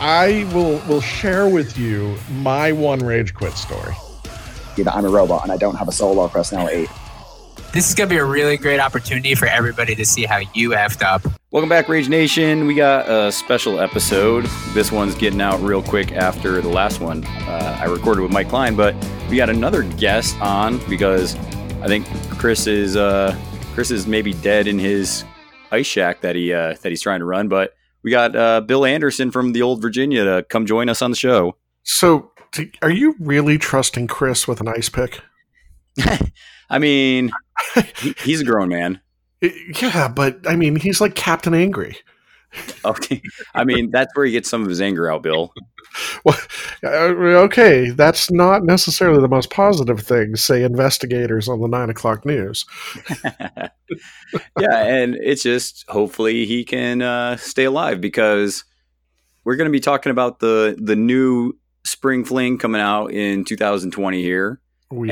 I will share with you my one rage quit story. Yeah, I'm a robot and I don't have a soul or personality. This is going to be a really great opportunity for everybody to see how you effed up. Welcome back, Rage Nation. We got a special episode. This one's getting out real quick after the last one I recorded with Mike Klein, but we got another guest on because I think Chris is maybe dead in his ice shack that he's trying to run, but we got Bill Anderson from the old Virginia to come join us on the show. So, are you really trusting Chris with an ice pick? I mean, he's a grown man. Yeah, but I mean, he's like Captain Angry. Okay, I mean, that's where he gets some of his anger out, Bill. Well, okay, that's not necessarily the most positive thing, say investigators on the 9:00 news. Yeah, and it's just hopefully he can stay alive because we're going to be talking about the new Spring Fling coming out in 2020 here. We're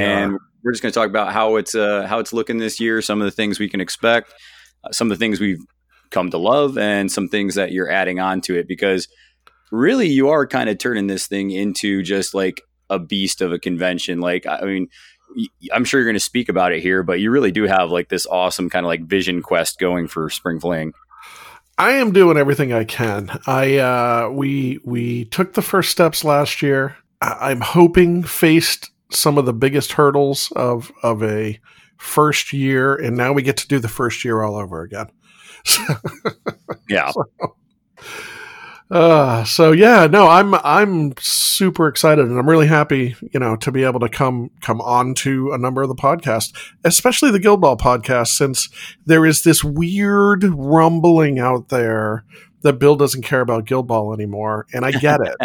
just going to talk about how it's looking this year, some of the things we can expect, some of the things we've come to love, and some things that you're adding on to it, because really you are kind of turning this thing into just like a beast of a convention. Like, I mean, I'm sure you're going to speak about it here, but you really do have like this awesome kind of like vision quest going for Spring Fling. I am doing everything I can. We took the first steps last year. I'm hoping faced some of the biggest hurdles of a first year, and now we get to do the first year all over again. Yeah. I'm super excited, and I'm really happy, you know, to be able to come on to a number of the podcasts, especially the Guild Ball podcast, since there is this weird rumbling out there that Bill doesn't care about Guild Ball anymore. And I get it.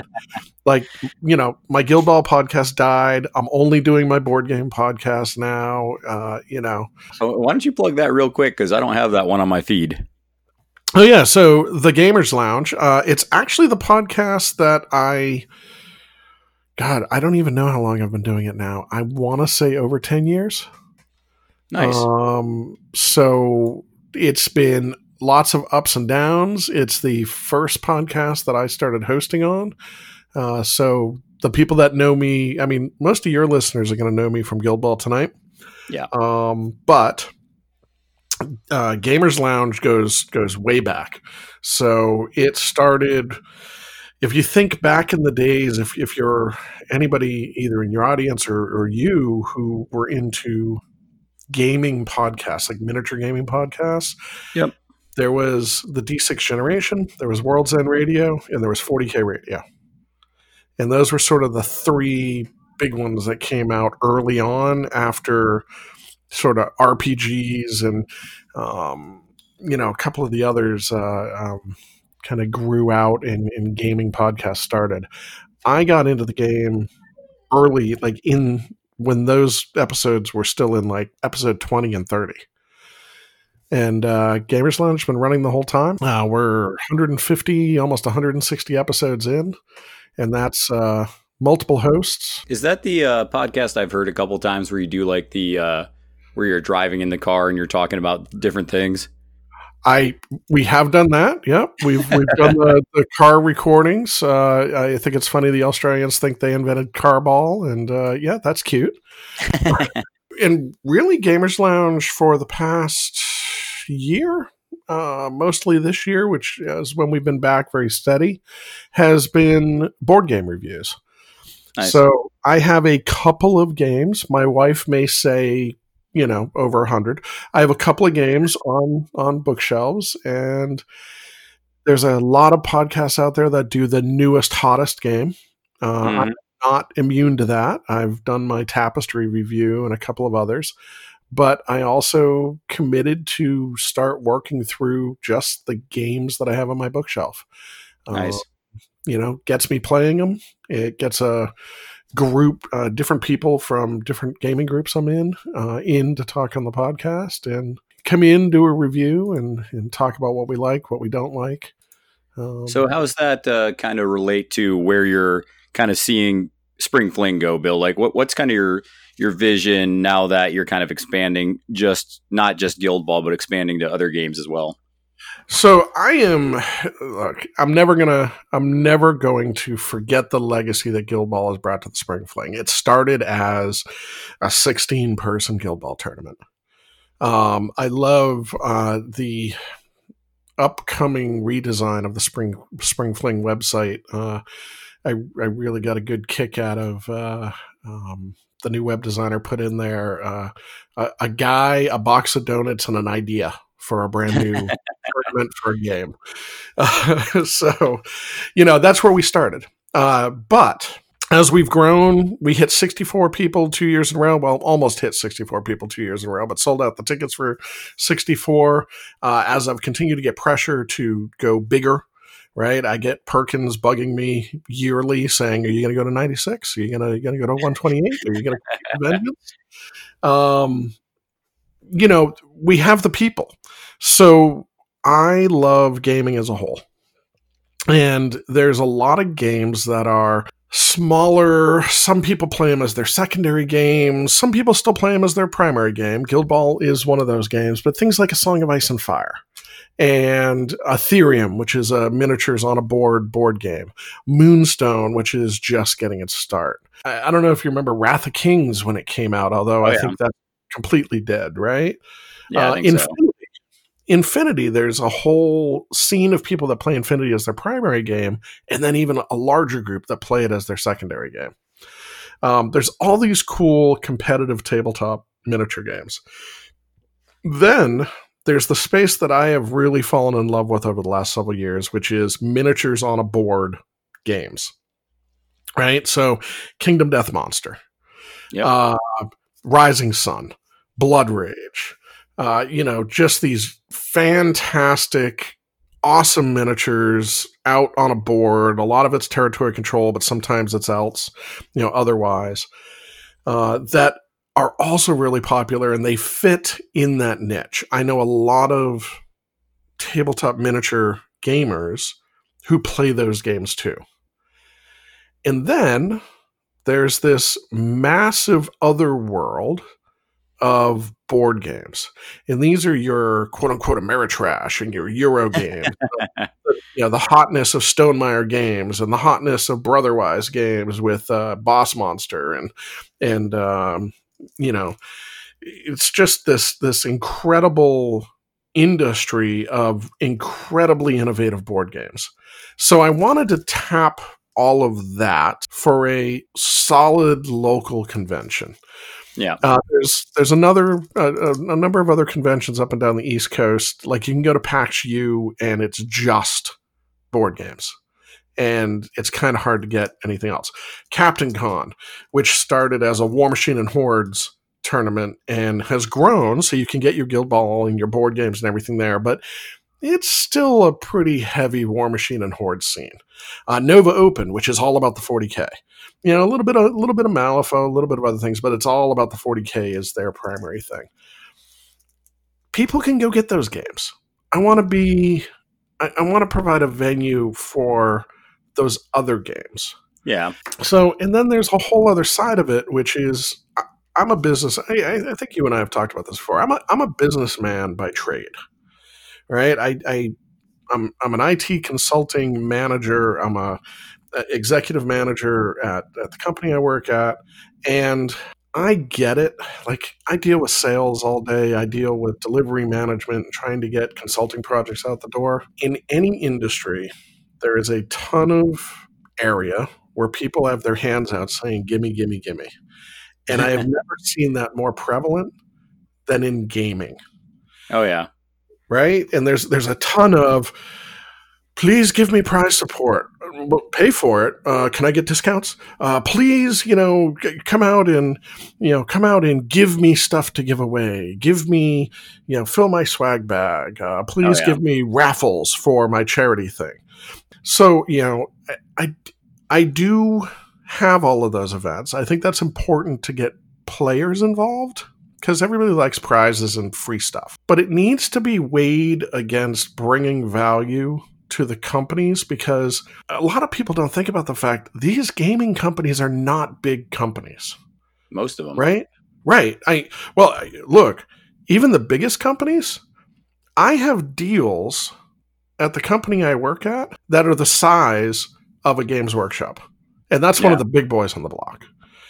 Like, you know, my Guild Ball podcast died. I'm only doing my board game podcast now. You know, so why don't you plug that real quick? 'Cause I don't have that one on my feed. Oh yeah. So the Gamers Lounge, it's actually the podcast that I don't even know how long I've been doing it now. I want to say over 10 years. Nice. So it's been lots of ups and downs. It's the first podcast that I started hosting on. So the people that know me, I mean, most of your listeners are going to know me from Guild Ball tonight. Yeah. But Gamers Lounge goes way back. So it started, if you think back in the days, if you're anybody either in your audience or you who were into gaming podcasts, like miniature gaming podcasts. Yep. There was the D6 generation, there was World's End Radio, and there was 40K Radio. And those were sort of the three big ones that came out early on after sort of RPGs and, you know, a couple of the others kind of grew out and gaming podcasts started. I got into the game early, like in when those episodes were still in like episode 20 and 30. And Gamers Lounge has been running the whole time. We're 150, almost 160 episodes in, and that's multiple hosts. Is that the podcast I've heard a couple times where you do like the where you're driving in the car and you're talking about different things? We have done that. Yep, we've done the car recordings. I think it's funny the Australians think they invented carball, and yeah, that's cute. And really, Gamers Lounge for the past year, mostly this year, which is when we've been back very steady, has been board game reviews. Nice. So I have a couple of games. My wife may say, you know, over 100. I have a couple of games on bookshelves, and there's a lot of podcasts out there that do the newest, hottest game. I'm not immune to that. I've done my Tapestry review and a couple of others. But I also committed to start working through just the games that I have on my bookshelf. Nice. you know, gets me playing them. It gets a group, different people from different gaming groups I'm in to talk on the podcast and come in, do a review and talk about what we like, what we don't like. So how's that kind of relate to where you're kind of seeing Spring Fling go, Bill? Like what's kind of your vision now that you're kind of expanding, just not just Guild Ball, but expanding to other games as well? So I'm never going to forget the legacy that Guild Ball has brought to the Spring Fling. It started as a 16-person Guild Ball tournament. I love the upcoming redesign of the Spring Fling website. I really got a good kick out of the new web designer put in there a guy, a box of donuts, and an idea for a brand new tournament for a game. So, you know, that's where we started. But as we've grown, we hit 64 people 2 years in a row. Well, almost hit 64 people 2 years in a row, but sold out the tickets for 64. As I've continued to get pressure to go bigger, right? I get Perkins bugging me yearly saying, are you going to go to 96? Are you going to go to 128? Are you going to Vengeance? You know, we have the people. So I love gaming as a whole. And there's a lot of games that are smaller. Some people play them as their secondary game. Some people still play them as their primary game. Guild Ball is one of those games, but things like A Song of Ice and Fire and Aetherium, which is a miniatures on a board game. Moonstone, which is just getting its start. I don't know if you remember Wrath of Kings when it came out, although I think that's completely dead, right? Yeah, I think so. Infinity, there's a whole scene of people that play Infinity as their primary game, and then even a larger group that play it as their secondary game. There's all these cool competitive tabletop miniature games. Then there's the space that I have really fallen in love with over the last several years, which is miniatures on a board games, right? So Kingdom Death Monster, yep. Rising Sun, Blood Rage, you know, just these fantastic, awesome miniatures out on a board. A lot of it's territory control, but sometimes it's else, you know, otherwise, that are also really popular and they fit in that niche. I know a lot of tabletop miniature gamers who play those games too. And then there's this massive other world of board games. And these are your quote unquote Ameritrash and your Euro games. You know, the hotness of Stonemeyer games and the hotness of Brotherwise games with Boss Monster and you know, it's just this incredible industry of incredibly innovative board games. So I wanted to tap all of that for a solid local convention. Yeah, there's another a number of other conventions up and down the East Coast. Like you can go to PAX U and it's just board games, and it's kind of hard to get anything else. Captain Con, which started as a War Machine and Hordes tournament and has grown, so you can get your Guild Ball and your board games and everything there, but it's still a pretty heavy War Machine and Horde scene. Nova Open, which is all about the 40K. You know, a little bit of Malifaux, a little bit of other things, but it's all about the 40K is their primary thing. People can go get those games. I want to provide a venue for those other games. Yeah. So, and then there's a whole other side of it, which is I'm a business. I think you and I have talked about this before. I'm a businessman by trade. Right, I'm an IT consulting manager. I'm a executive manager at the company I work at, and I get it. Like I deal with sales all day. I deal with delivery management and trying to get consulting projects out the door. In any industry, there is a ton of area where people have their hands out saying, "Gimme, gimme, gimme," and I have never seen that more prevalent than in gaming. Oh yeah. Right? And there's a ton of, please give me prize support, pay for it. Can I get discounts? Please, you know, come out and give me stuff to give away. Give me, you know, fill my swag bag. Please give me raffles for my charity thing. So, you know, I do have all of those events. I think that's important to get players involved because everybody likes prizes and free stuff. But it needs to be weighed against bringing value to the companies, because a lot of people don't think about the fact these gaming companies are not big companies. Most of them. Right? Right. Well, look, even the biggest companies, I have deals at the company I work at that are the size of a Games Workshop. And that's one of the big boys on the block.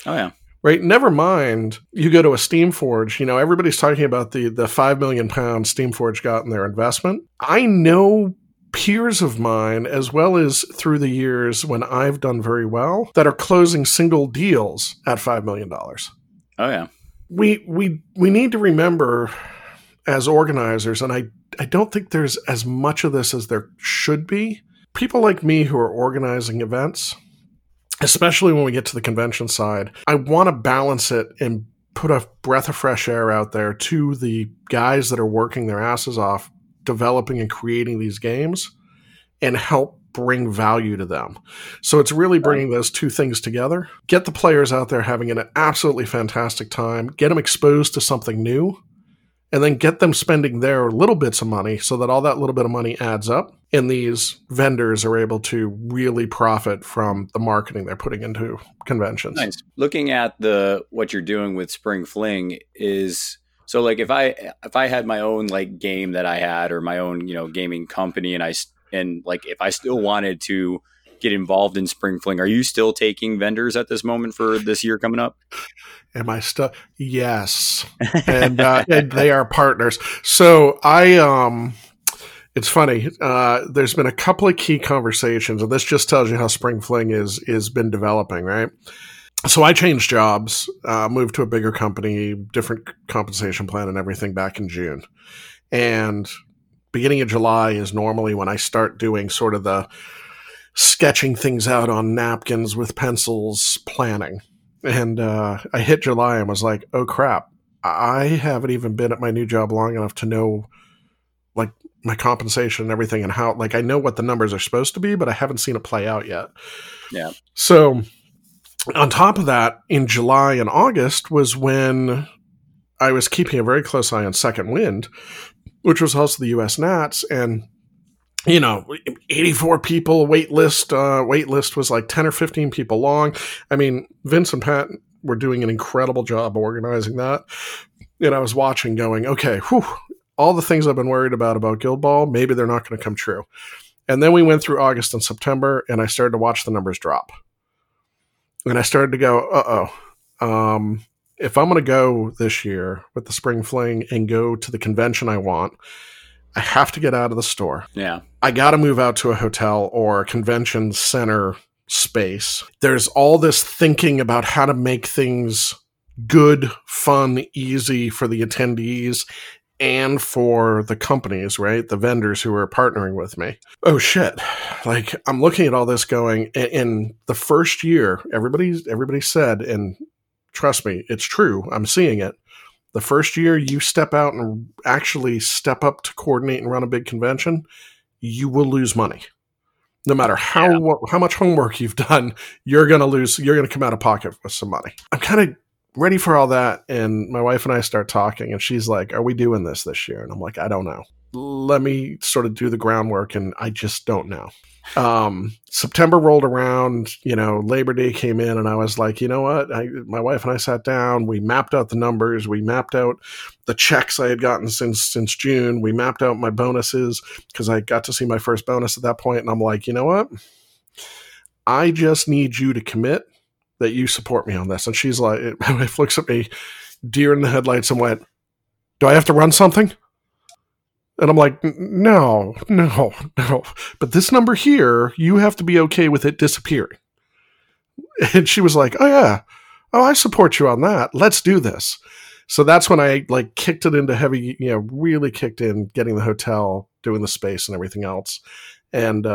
Oh, yeah. Right? Never mind, you go to a Steamforge, you know, everybody's talking about the 5 million pound Steamforge got in their investment. I know peers of mine, as well as through the years when I've done very well, that are closing single deals at $5 million. Oh, yeah. We need to remember as organizers, and I don't think there's as much of this as there should be. People like me who are organizing events, especially when we get to the convention side, I want to balance it and put a breath of fresh air out there to the guys that are working their asses off developing and creating these games and help bring value to them. So it's really bringing those two things together. Get the players out there having an absolutely fantastic time, get them exposed to something new, and then get them spending their little bits of money so that all that little bit of money adds up and these vendors are able to really profit from the marketing they're putting into conventions. Nice. Looking at what you're doing with Spring Fling is, so like if I had my own like game that I had or my own, you know, gaming company and like if I still wanted to get involved in Spring Fling, are you still taking vendors at this moment for this year coming up? Am I still? Yes. And they are partners. So it's funny. There's been a couple of key conversations, and this just tells you how Spring Fling is been developing, right? So I changed jobs, moved to a bigger company, different compensation plan and everything back in June. And beginning of July is normally when I start doing sort of the sketching things out on napkins with pencils planning. And I hit July and was like, oh crap, I haven't even been at my new job long enough to know like my compensation and everything and how, like I know what the numbers are supposed to be, but I haven't seen it play out yet. Yeah. So on top of that, in July and August was when I was keeping a very close eye on Second Wind, which was also the US Nats, and you know, 84 people wait list was like 10 or 15 people long. I mean, Vince and Pat were doing an incredible job organizing that. And I was watching going, okay, whew, all the things I've been worried about Guild Ball, maybe they're not going to come true. And then we went through August and September and I started to watch the numbers drop. And I started to go, if I'm going to go this year with the Spring Fling and go to the convention I want, I have to get out of the store. Yeah. I got to move out to a hotel or a convention center space. There's all this thinking about how to make things good, fun, easy for the attendees and for the companies, right? The vendors who are partnering with me. Oh shit. Like I'm looking at all this going in the first year, everybody said, and trust me, it's true. I'm seeing it. The first year you step out and actually step up to coordinate and run a big convention, you will lose money. No matter how much homework you've done, you're going to come out of pocket with some money. I'm kind of ready for all that. And my wife and I start talking and she's like, are we doing this year? And I'm like, I don't know. Let me sort of do the groundwork. And I just don't know. September rolled around, you know, Labor Day came in and I was like, you know what? My wife and I sat down, we mapped out the numbers, we mapped out the checks I had gotten since June. We mapped out my bonuses because I got to see my first bonus at that point. And I'm like, you know what? I just need you to commit that you support me on this. And she's like, my wife looks at me, deer in the headlights and went, do I have to run something? And I'm like, no. But this number here, you have to be okay with it disappearing. And she was like, oh, yeah. Oh, I support you on that. Let's do this. So that's when I like kicked it into heavy, you know, really kicked in getting the hotel, doing the space and everything else. And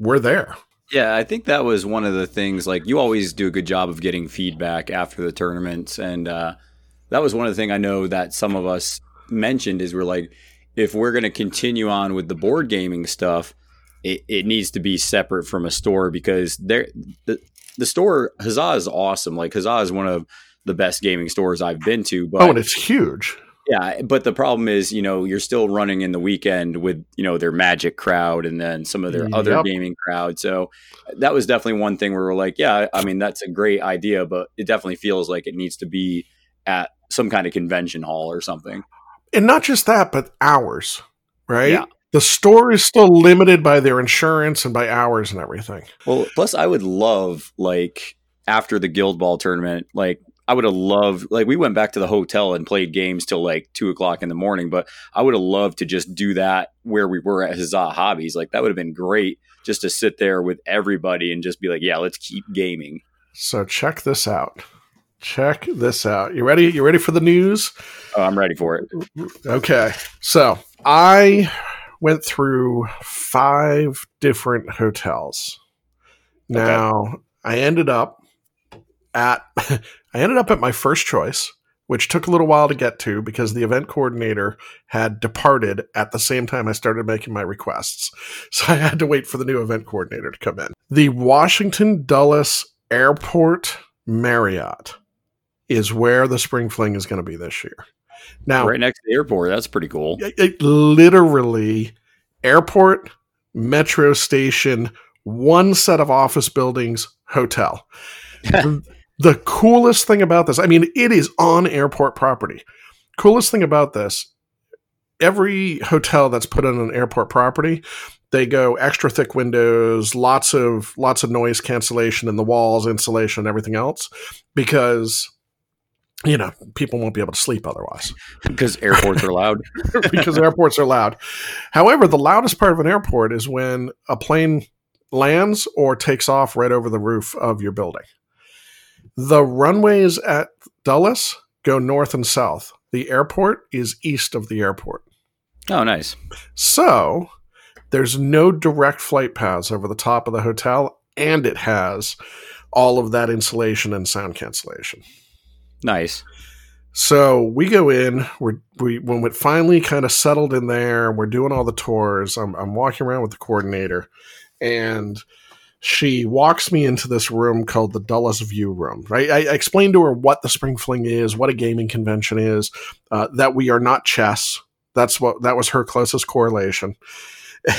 we're there. Yeah, I think that was one of the things, like you always do a good job of getting feedback after the tournaments. And that was one of the things I know that some of us mentioned is we're like, if we're going to continue on with the board gaming stuff, it needs to be separate from a store, because the store, Huzzah is awesome. Like, Huzzah is one of the best gaming stores I've been to. But, oh, and it's huge. Yeah, but the problem is, you know, you're still running in the weekend with, you know, their Magic crowd and then some of their other gaming crowd. So that was definitely one thing where we're like, yeah, I mean, that's a great idea, but it definitely feels like it needs to be at some kind of convention hall or something. And not just that, but hours, right? Yeah. The store is still limited by their insurance and by hours and everything. Well, plus I would love, like, after the Guild Ball tournament, like, I would have loved, like, we went back to the hotel and played games till like 2:00 in the morning, but I would have loved to just do that where we were at Huzzah Hobbies. Like, that would have been great just to sit there with everybody and just be like, yeah, let's keep gaming. So check this out. Check this out. You ready? You ready for the news? Oh, I'm ready for it. Okay. So I went through 5 different hotels. Now, okay. I ended up at my first choice, which took a little while to get to because the event coordinator had departed at the same time I started making my requests. So I had to wait for the new event coordinator to come in. The Washington Dulles Airport Marriott is where the Spring Fling is going to be this year. Now, right next to the airport. That's pretty cool. It literally, airport, metro station, one set of office buildings, hotel. The coolest thing about this, I mean, it is on airport property. Coolest thing about this, every hotel that's put on an airport property, they go extra thick windows, lots of noise cancellation in the walls, insulation, and everything else, because, you know, people won't be able to sleep otherwise. Because airports are loud. Because airports are loud. However, the loudest part of an airport is when a plane lands or takes off right over the roof of your building. The runways at Dulles go north and south. The airport is east of the airport. Oh, nice. So there's no direct flight paths over the top of the hotel, and it has all of that insulation and sound cancellation. Nice. So we go in, when we finally kind of settled in there, we're doing all the tours. I'm walking around with the coordinator, and she walks me into this room called the Dulles View Room, right? I explained to her what the Spring Fling is, what a gaming convention is, that we are not chess. That was her closest correlation.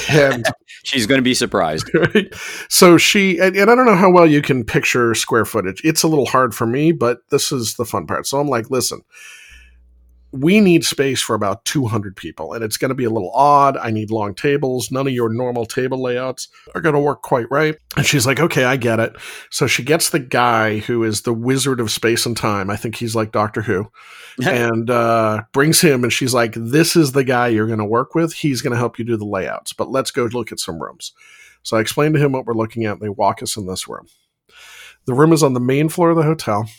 And she's going to be surprised. Right? So and I don't know how well you can picture square footage. It's a little hard for me, but this is the fun part. So I'm like, listen, we need space for about 200 people, and it's going to be a little odd. I need long tables. None of your normal table layouts are going to work quite right. And she's like, okay, I get it. So she gets the guy who is the wizard of space and time. I think he's like Doctor Who. And brings him, and she's like, this is the guy you're going to work with. He's going to help you do the layouts, but let's go look at some rooms. So I explained to him what we're looking at, and they walk us in this room. The room is on the main floor of the hotel.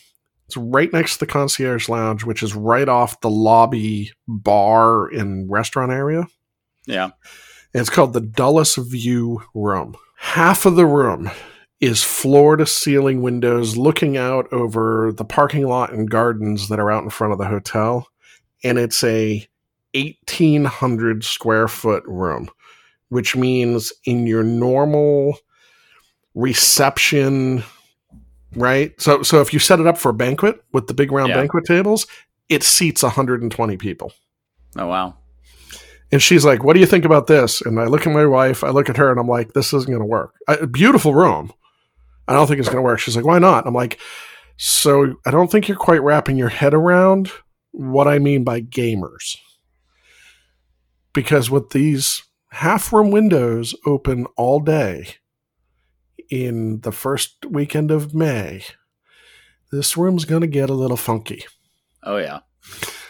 It's right next to the concierge lounge, which is right off the lobby bar and restaurant area. Yeah. And it's called the Dulles View Room. Half of the room is floor to ceiling windows looking out over the parking lot and gardens that are out in front of the hotel. And it's a 1,800 square foot room, which means in your normal reception, right? So if you set it up for a banquet with the big round banquet tables, it seats 120 people. Oh, wow. And she's like, what do you think about this? And I look at my wife, I look at her, and I'm like, this isn't going to work. A beautiful room. I don't think it's going to work. She's like, why not? I'm like, so I don't think you're quite wrapping your head around what I mean by gamers. Because with these half room windows open all day, in the first weekend of May, this room's going to get a little funky. Oh, yeah.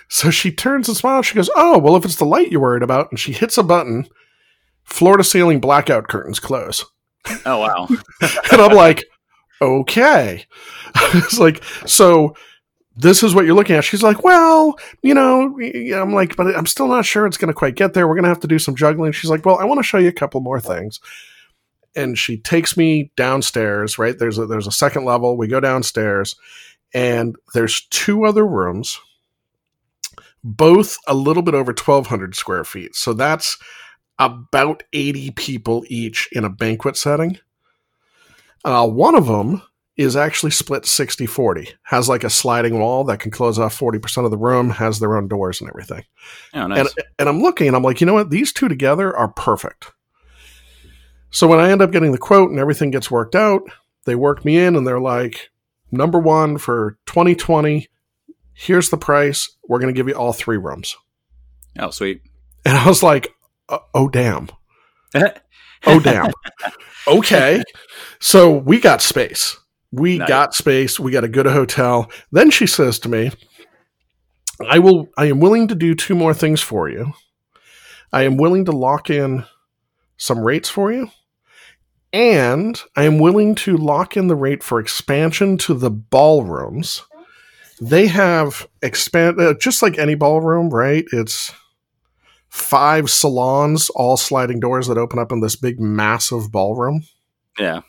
So she turns and smiles. She goes, oh, well, if it's the light you're worried about. And she hits a button, floor to ceiling blackout curtains close. Oh, wow. And I'm like, okay. It's like, so this is what you're looking at. She's like, well, you know, I'm like, but I'm still not sure it's going to quite get there. We're going to have to do some juggling. She's like, well, I want to show you a couple more things. And she takes me downstairs, right? There's a second level. We go downstairs, and there's 2 other rooms, both a little bit over 1,200 square feet. So that's about 80 people each in a banquet setting. One of them is actually split 60-40, has like a sliding wall that can close off 40% of the room, has their own doors and everything. Oh, nice. And I'm looking and I'm like, you know what? These two together are perfect. So when I end up getting the quote and everything gets worked out, they work me in and they're like, number one for 2020, here's the price. We're going to give you all three rooms. Oh, sweet. And I was like, oh, damn. Oh, damn. Okay. So we got space. We nice. Got space. We got a good hotel. Then she says to me, I am willing to do two more things for you. I am willing to lock in some rates for you. And I am willing to lock in the rate for expansion to the ballrooms. They have just like any ballroom, right? It's 5 salons, all sliding doors that open up in this big, massive ballroom. Yeah.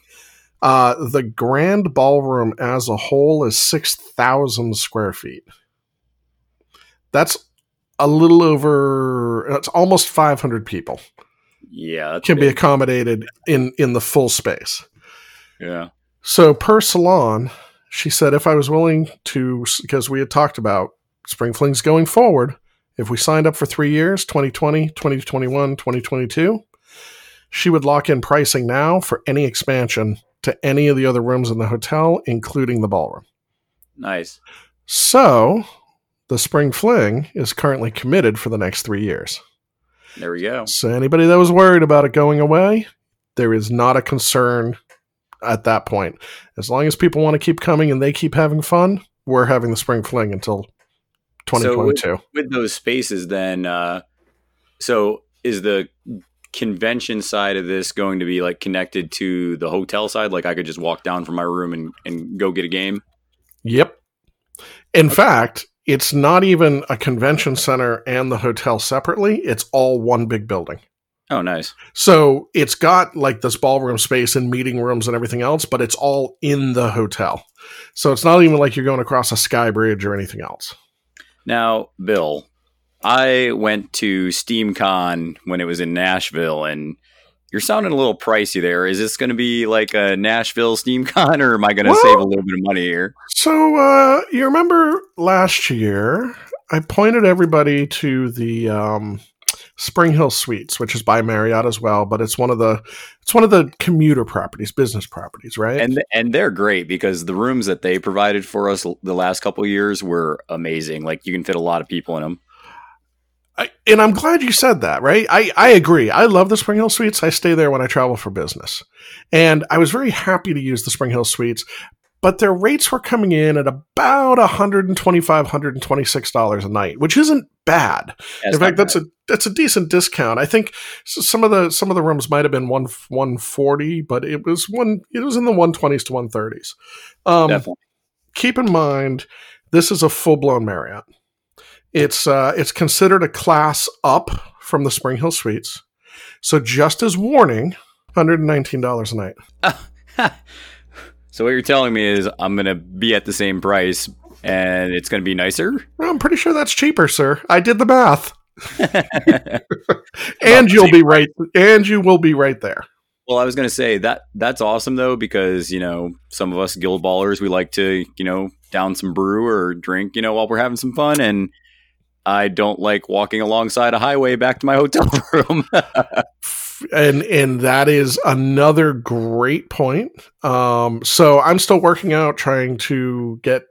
The grand ballroom as a whole is 6,000 square feet. That's a little over, it's almost 500 people. Yeah. Can be accommodated in the full space. Yeah. So per salon, she said, if I was willing to, because we had talked about Spring Flings going forward, if we signed up for 3 years, 2020, 2021, 2022, she would lock in pricing now for any expansion to any of the other rooms in the hotel, including the ballroom. Nice. So the Spring Fling is currently committed for the next 3 years. There we go. So anybody that was worried about it going away, there is not a concern at that point. As long as people want to keep coming and they keep having fun, we're having the Spring Fling until 2022. So with those spaces then, so is the convention side of this going to be like connected to the hotel side? Like I could just walk down from my room and go get a game? Yep. In fact, it's not even a convention center and the hotel separately. It's all one big building. Oh, nice. So it's got like this ballroom space and meeting rooms and everything else, but it's all in the hotel. So it's not even like you're going across a sky bridge or anything else. Now, Bill, I went to SteamCon when it was in Nashville, and you're sounding a little pricey there. Is this going to be like a Nashville SteamCon, or am I going to save a little bit of money here? So you remember last year, I pointed everybody to the Spring Hill Suites, which is by Marriott as well, but it's one of the commuter properties, business properties, right? And they're great because the rooms that they provided for us the last couple of years were amazing. Like you can fit a lot of people in them. And I'm glad you said that, right? I agree. I love the Spring Hill Suites. I stay there when I travel for business. And I was very happy to use the Spring Hill Suites, but their rates were coming in at about $125, $126 a night, which isn't bad. In fact, that's a decent discount. I think some of the rooms might have been 140, but it was in the 120s to 130s. Definitely. Keep in mind, this is a full-blown Marriott. It's considered a class up from the Spring Hill Suites. So just as warning, $119 a night. So what you're telling me is I'm going to be at the same price and it's going to be nicer? Well, I'm pretty sure that's cheaper, sir. I did the math. And you'll be right. And you will be right there. Well, I was going to say that's awesome, though, because, you know, some of us guild ballers, we like to, you know, down some brew or drink, you know, while we're having some fun. And I don't like walking alongside a highway back to my hotel room. And that is another great point. So I'm still working out trying to get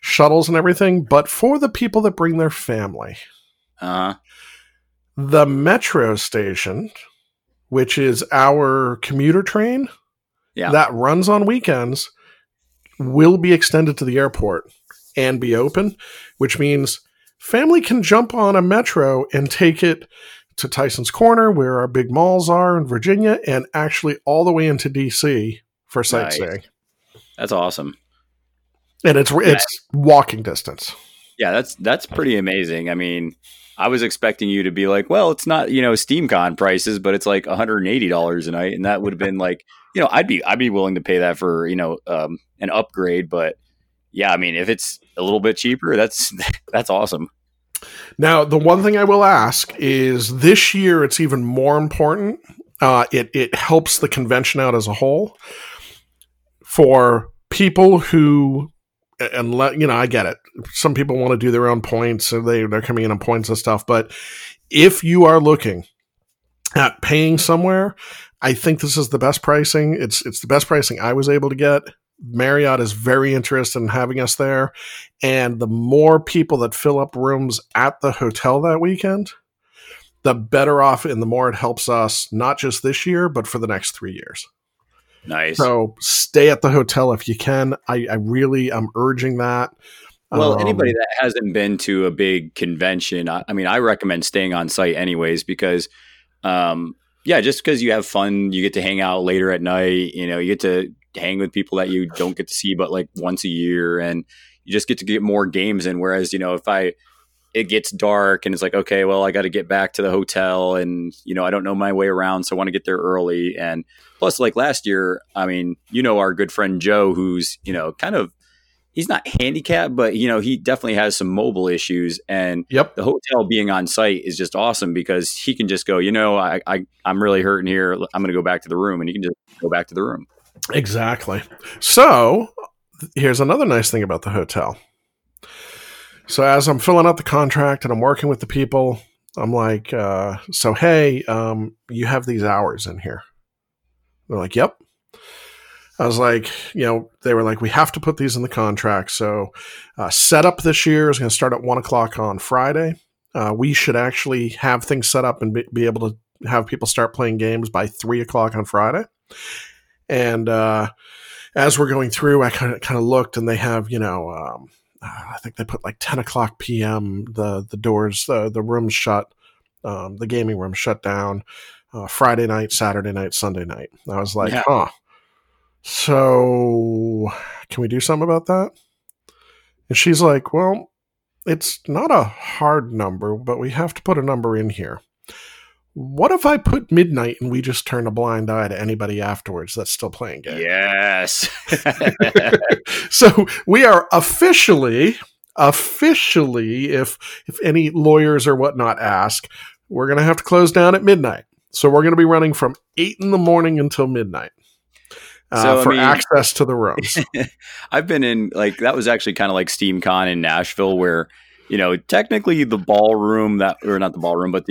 shuttles and everything, but for the people that bring their family, the metro station, which is our commuter train that runs on weekends, will be extended to the airport and be open, which means family can jump on a metro and take it to Tyson's Corner, where our big malls are in Virginia, and actually all the way into DC for sightseeing. Nice. That's awesome. And it's walking distance. Yeah, that's pretty amazing. I mean, I was expecting you to be like, well, it's not, you know, SteamCon prices, but it's like $180 a night. And that would have been like, you know, I'd be willing to pay that for, you know, an upgrade, but yeah, I mean, if it's a little bit cheaper, that's awesome. Now, the one thing I will ask is this year it's even more important. It helps the convention out as a whole. For people who, and you know, I get it. Some people want to do their own points, and they're coming in on points and stuff. But if you are looking at paying somewhere, I think this is the best pricing. It's the best pricing I was able to get. Marriott is very interested in having us there, and the more people that fill up rooms at the hotel that weekend, the better off, and the more it helps us, not just this year, but for the next 3 years. Nice. So stay at the hotel if you can. I really am urging that. Well, anybody that hasn't been to a big convention, I mean, I recommend staying on site anyways, because just because you have fun, you get to hang out later at night, you know, you get to hang with people that you don't get to see but like once a year, and you just get to get more games in. Whereas, you know, it gets dark and it's like, okay, well, I got to get back to the hotel and, you know, I don't know my way around, so I want to get there early. And plus, like last year, I mean, you know, our good friend Joe, who's, you know, kind of, he's not handicapped, but, you know, he definitely has some mobile issues. And yep, the hotel being on site is just awesome because he can just go, you know, I'm really hurting here. I'm going to go back to the room, and you can just go back to the room. Exactly. So here's another nice thing about the hotel. So as I'm filling out the contract and I'm working with the people, I'm like, you have these hours in here. They're like, yep. I was like, you know, they were like, we have to put these in the contract. So setup this year is going to start at 1:00 on Friday. We should actually have things set up and be able to have people start playing games by 3:00 on Friday. And as we're going through, I kind of looked, and they have, you know, I think they put like 10:00 p.m. the doors, the room shut, the gaming room shut down, Friday night, Saturday night, Sunday night. I was like, huh. So can we do something about that? And she's like, well, it's not a hard number, but we have to put a number in here. What if I put midnight and we just turn a blind eye to anybody afterwards that's still playing games? Yes. So we are officially, if any lawyers or whatnot ask, we're going to have to close down at midnight. So we're going to be running from 8 a.m. until midnight access to the rooms. I've been in, like, that was actually kind of like SteamCon in Nashville, where, you know, technically the ballroom but, you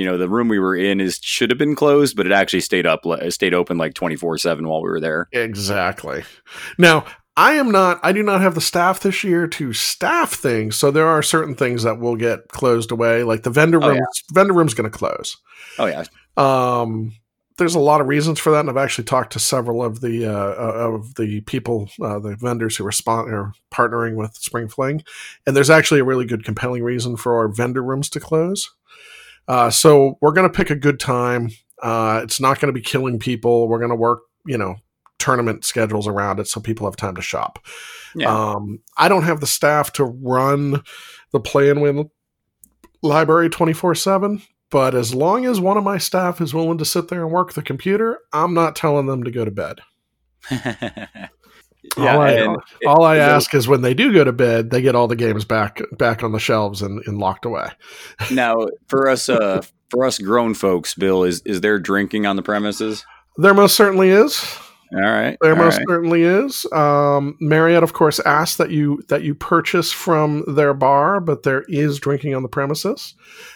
know, the room we were in should have been closed, but it actually stayed open like 24/7 while we were there. Exactly. Now, I do not have the staff this year to staff things. So there are certain things that will get closed away. Like the vendor room, vendor room's going to close. Oh yeah. There's a lot of reasons for that. And I've actually talked to several of the people, the vendors who are partnering with Spring Fling. And there's actually a really good compelling reason for our vendor rooms to close. So we're going to pick a good time. It's not going to be killing people. We're going to work, you know, tournament schedules around it so people have time to shop. Yeah. I don't have the staff to run the play and win library 24/7. But as long as one of my staff is willing to sit there and work the computer, I'm not telling them to go to bed. All I ask is when they do go to bed, they get all the games back on the shelves and locked away. Now, for us grown folks, Bill, is there drinking on the premises? There most certainly is. All right. There most certainly is. Marriott, of course, asked that you purchase from their bar, but there is drinking on the premises.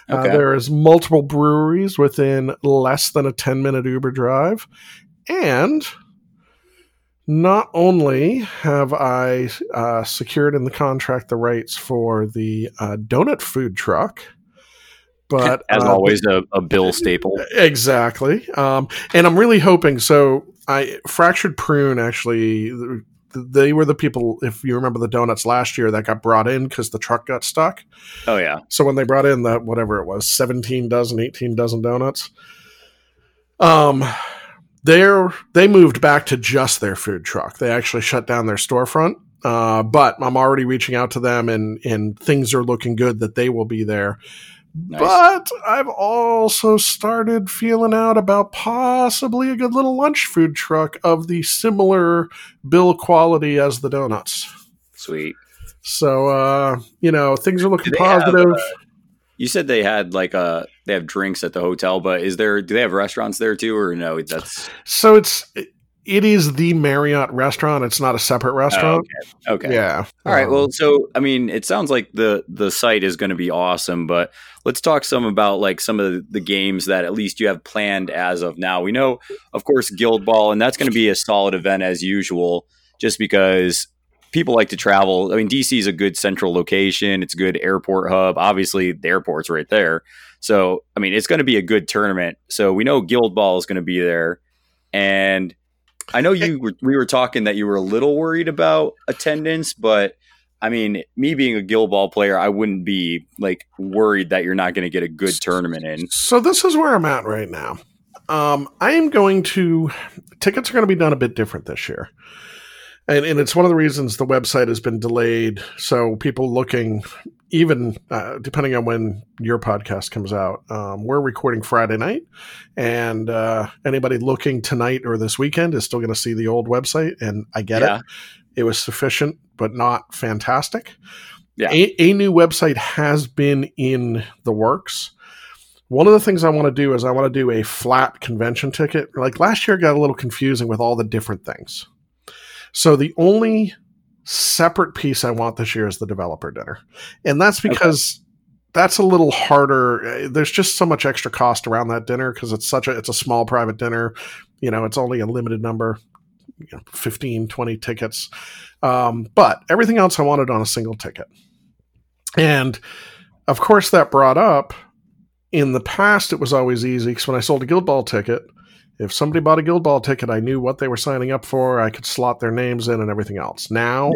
Okay. There is multiple breweries within less than a 10-minute Uber drive. And not only have I secured in the contract the rights for the donut food truck, but as always, a Bill staple. Exactly. And I'm really hoping so. Fractured Prune, actually, they were the people, if you remember the donuts last year, that got brought in because the truck got stuck. Oh, yeah. So when they brought in that, whatever it was, 18 dozen donuts, they moved back to just their food truck. They actually shut down their storefront, but I'm already reaching out to them, and things are looking good that they will be there. Nice. But I've also started feeling out about possibly a good little lunch food truck of the similar bill quality as the donuts. Sweet. So, you know, things are looking positive. You said they had like they have drinks at the hotel, but do they have restaurants there too, or no? It is the Marriott restaurant. It's not a separate restaurant. Oh, okay. Yeah. All right. Well, so, I mean, it sounds like the site is going to be awesome, but let's talk about like some of the games that at least you have planned as of now. We know, of course, Guild Ball, and that's going to be a solid event as usual, just because people like to travel. I mean, DC is a good central location. It's a good airport hub. Obviously, the airport's right there. So, I mean, it's going to be a good tournament. So we know Guild Ball is going to be there. And I know we were talking that you were a little worried about attendance, but I mean, me being a Guild Ball player, I wouldn't be like worried that you're not going to get a good tournament in. So this is where I'm at right now. Tickets are going to be done a bit different this year. And it's one of the reasons the website has been delayed. So people looking, even depending on when your podcast comes out, we're recording Friday night, and anybody looking tonight or this weekend is still going to see the old website. And I get it. It was sufficient, but not fantastic. Yeah. A new website has been in the works. One of the things I want to do is I want to do a flat convention ticket. Like last year, it got a little confusing with all the different things. So the only separate piece I want this year is the developer dinner. And that's because that's a little harder. There's just so much extra cost around that dinner because it's a small private dinner. You know, it's only a limited number, 15, 20 tickets. But everything else I wanted on a single ticket. And of course that brought up in the past, it was always easy because when I sold a Guild Ball ticket, if somebody bought a Guild Ball ticket, I knew what they were signing up for. I could slot their names in and everything else. Now,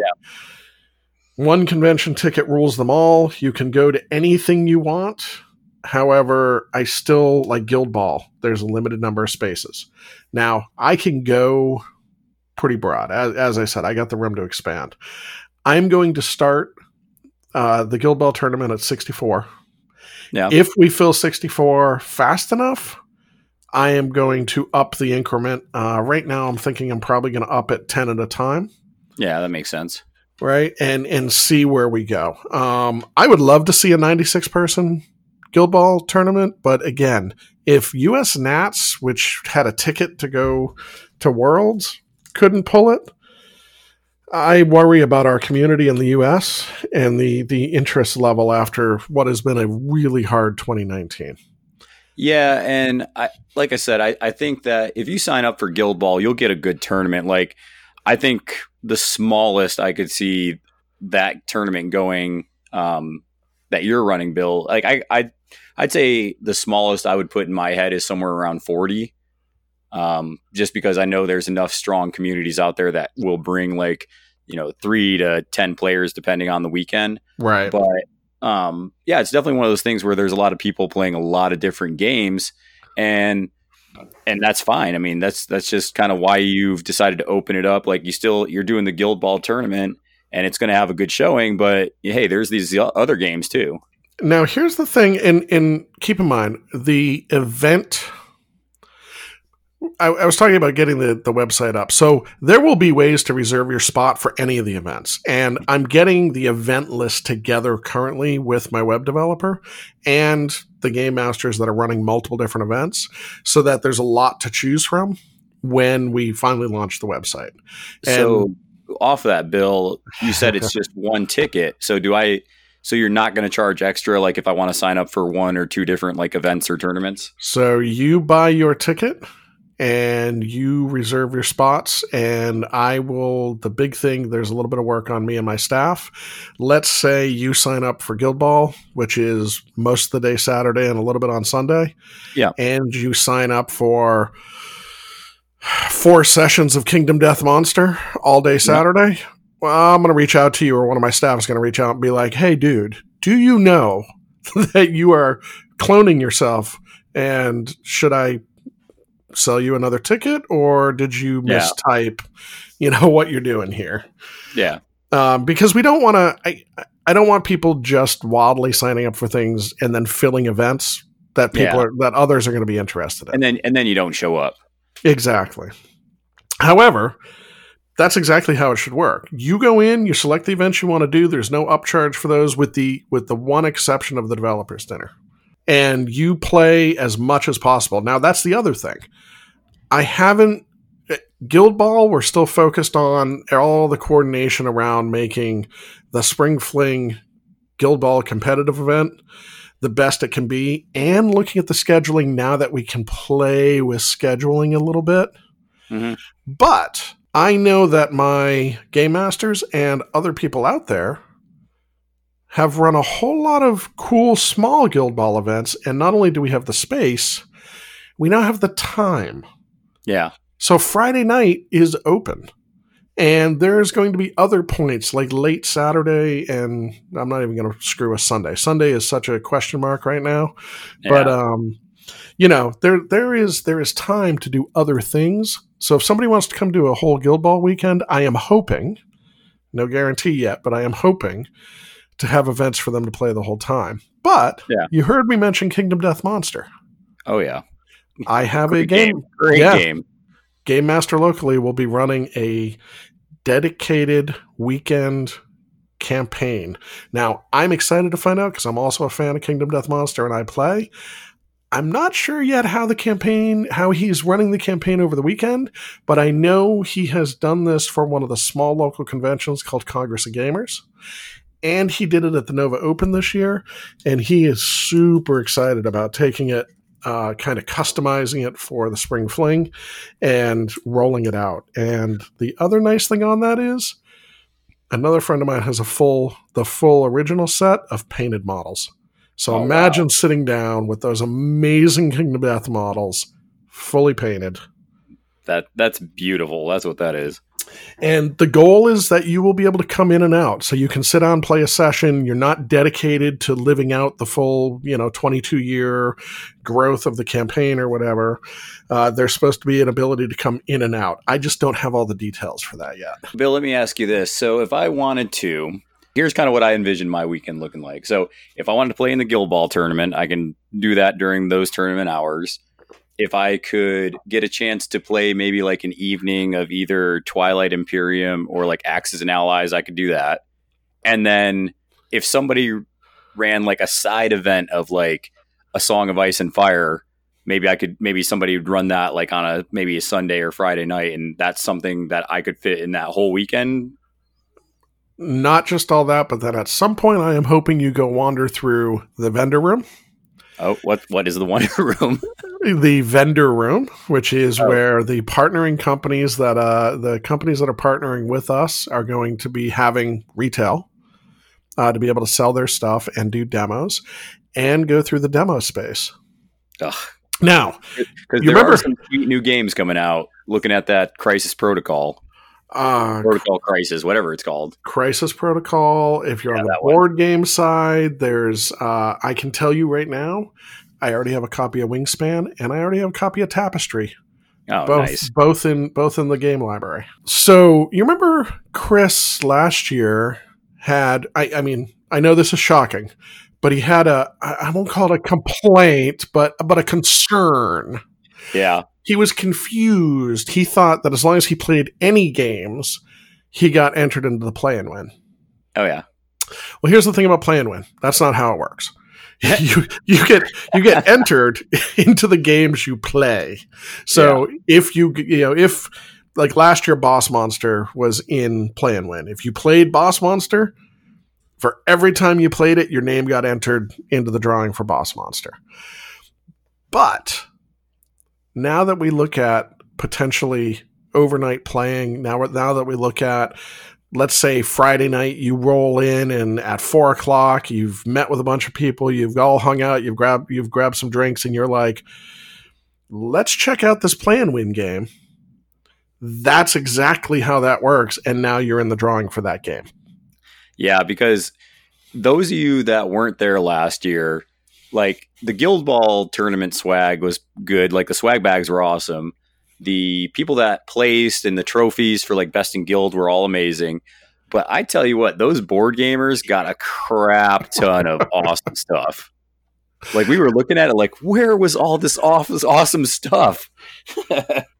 one convention ticket rules them all. You can go to anything you want. However, I still like Guild Ball. There's a limited number of spaces. Now, I can go pretty broad. As I said, I got the room to expand. I'm going to start the Guild Ball tournament at 64. Yeah. If we fill 64 fast enough, I am going to up the increment. Right now, I'm thinking I'm probably going to up at 10 at a time. Yeah, that makes sense. Right? And see where we go. I would love to see a 96-person Guild Ball tournament. But again, if US Nats, which had a ticket to go to Worlds, couldn't pull it, I worry about our community in the US and the interest level after what has been a really hard 2019. Yeah, and I think that if you sign up for Guild Ball, you'll get a good tournament. Like, I think the smallest I could see that tournament going that you're running, Bill, like I'd say the smallest I would put in my head is somewhere around 40, just because I know there's enough strong communities out there that will bring 3 to 10 players depending on the weekend. Right. But yeah, it's definitely one of those things where there's a lot of people playing a lot of different games, and that's fine. I mean, that's just kind of why you've decided to open it up. Like you're doing the Guild Ball tournament and it's going to have a good showing, but hey, there's these other games too. Now here's the thing. And keep in mind the event, I was talking about getting the website up. So there will be ways to reserve your spot for any of the events. And I'm getting the event list together currently with my web developer and the game masters that are running multiple different events so that there's a lot to choose from when we finally launch the website. And so off of that, Bill, you said it's just one ticket. So you're not going to charge extra, like if I want to sign up for one or two different like events or tournaments? So you buy your ticket and you reserve your spots, and the big thing, there's a little bit of work on me and my staff. Let's say you sign up for Guild Ball, which is most of the day Saturday and a little bit on Sunday. Yeah. And you sign up for 4 sessions of Kingdom Death Monster all day Saturday. Yeah. Well, I'm going to reach out to you, or one of my staff is going to reach out and be like, hey, dude, do you know that you are cloning yourself, and should I sell you another ticket, or did you mistype what you're doing here? Yeah. Because we don't want to, I don't want people just wildly signing up for things and then filling events that people are, that others are going to be interested in. And then you don't show up. Exactly. However, That's exactly how it should work. You go in, you select the events you want to do. There's no upcharge for those, with the one exception of the developers dinner, and you play as much as possible. Now that's the other thing. I haven't Guild Ball. We're still focused on all the coordination around making the Spring Fling Guild Ball competitive event the best it can be, and looking at the scheduling now that we can play with scheduling a little bit. Mm-hmm. But I know that my game masters and other people out there have run a whole lot of cool small Guild Ball events, and not only do we have the space, we now have the time. Yeah. So Friday night is open, and there's going to be other points like late Saturday, and I'm not even going to screw with Sunday. Sunday is such a question mark right now, yeah. But you know, there is time to do other things. So if somebody wants to come do a whole Guild Ball weekend, I am hoping, no guarantee yet, but I am hoping to have events for them to play the whole time. But yeah. You heard me mention Kingdom Death Monster. Oh yeah. I have a great game. Game Master locally will be running a dedicated weekend campaign. Now, I'm excited to find out because I'm also a fan of Kingdom Death Monster and I play. I'm not sure yet how he's running the campaign over the weekend, but I know he has done this for one of the small local conventions called Congress of Gamers. And he did it at the Nova Open this year. And he is super excited about taking it, kind of customizing it for the Spring Fling and rolling it out. And the other nice thing on that is another friend of mine has the full original set of painted models. So imagine sitting down with those amazing Kingdom Death models fully painted. That's beautiful. That's what that is. And the goal is that you will be able to come in and out. So you can sit down, play a session. You're not dedicated to living out the full, 22-year growth of the campaign or whatever. There's supposed to be an ability to come in and out. I just don't have all the details for that yet. Bill, let me ask you this. So if I wanted to, here's kind of what I envision my weekend looking like. So if I wanted to play in the Guild Ball tournament, I can do that during those tournament hours. If I could get a chance to play maybe like an evening of either Twilight Imperium or like Axis and Allies, I could do that. And then if somebody ran like a side event of like A Song of Ice and Fire, maybe somebody would run that like on maybe a Sunday or Friday night. And that's something that I could fit in that whole weekend. Not just all that, but then at some point I am hoping you go wander through the vendor room. Oh, what is the Wonder Room? The vendor room, which is where the partnering companies that are partnering with us are going to be having retail to be able to sell their stuff and do demos and go through the demo space. Ugh. Now, because there are some sweet new games coming out. Looking at that Crisis Protocol. Protocol Crisis, whatever it's called. Crisis Protocol. If you're on the board game side, there's, I can tell you right now, I already have a copy of Wingspan and I already have a copy of Tapestry. Oh, nice. Both in the game library. So you remember Chris last year had, I mean, I know this is shocking, but he had I won't call it a complaint, but a concern. Yeah. He was confused. He thought that as long as he played any games, he got entered into the play and win. Oh, yeah. Well, here's the thing about play and win. That's not how it works. You get entered into the games you play. So if if like last year, Boss Monster was in play and win. If you played Boss Monster, for every time you played it, your name got entered into the drawing for Boss Monster. But now that we look at potentially overnight playing, now that we look at, let's say Friday night, you roll in and at 4:00, you've met with a bunch of people, you've all hung out, you've grabbed some drinks and you're like, let's check out this play and win game. That's exactly how that works. And now you're in the drawing for that game. Yeah, because those of you that weren't there last year, like the Guild Ball tournament swag was good. Like the swag bags were awesome. The people that placed and the trophies for like best in guild were all amazing. But I tell you what, those board gamers got a crap ton of awesome stuff. Like we were looking at it like, where was all this awesome stuff? Yeah,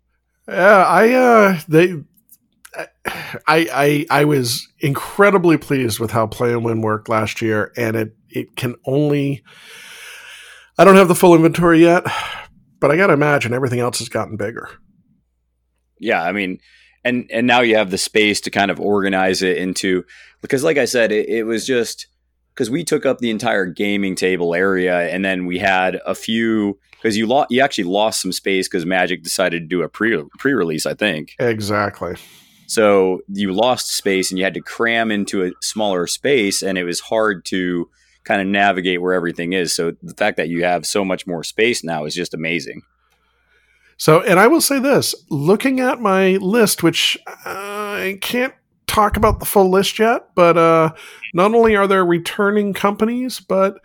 I I was incredibly pleased with how Play and Win worked last year, and it can only. I don't have the full inventory yet, but I got to imagine everything else has gotten bigger. Yeah, I mean, and now you have the space to kind of organize it into, because like I said, it was just because we took up the entire gaming table area, and then we had a few. Because you actually lost some space because Magic decided to do a pre-release, I think. Exactly. So you lost space and you had to cram into a smaller space, and it was hard to kind of navigate where everything is. So the fact that you have so much more space now is just amazing. So, and I will say this, looking at my list, which I can't talk about the full list yet, but not only are there returning companies, but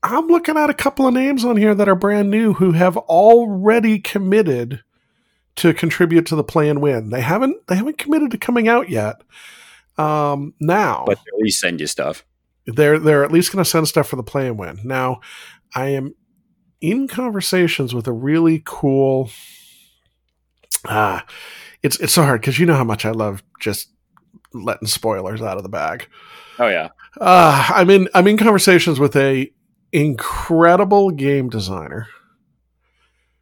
I'm looking at a couple of names on here that are brand new who have already committed to contribute to the Play and Win. They haven't committed to coming out yet. Now, but they at least send you stuff. They're at least going to send stuff for the Play and Win. Now, I am in conversations with a really cool. It's so hard because you know how much I love just letting spoilers out of the bag. Oh yeah. I'm in conversations with a. Incredible game designer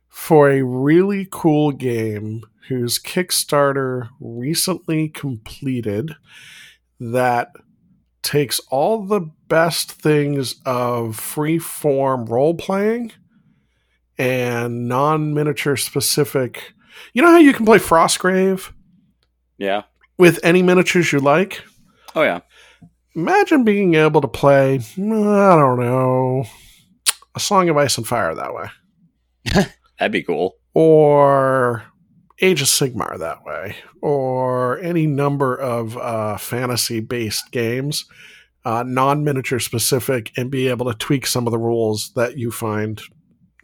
for a really cool game whose Kickstarter recently completed that takes all the best things of free-form role-playing and non-miniature specific. You know how you can play Frostgrave? Yeah. With any miniatures you like? Oh, yeah. Imagine being able to play, I don't know, A Song of Ice and Fire that way. That'd be cool. Or Age of Sigmar that way. Or any number of fantasy-based games, non-miniature specific, and be able to tweak some of the rules that you find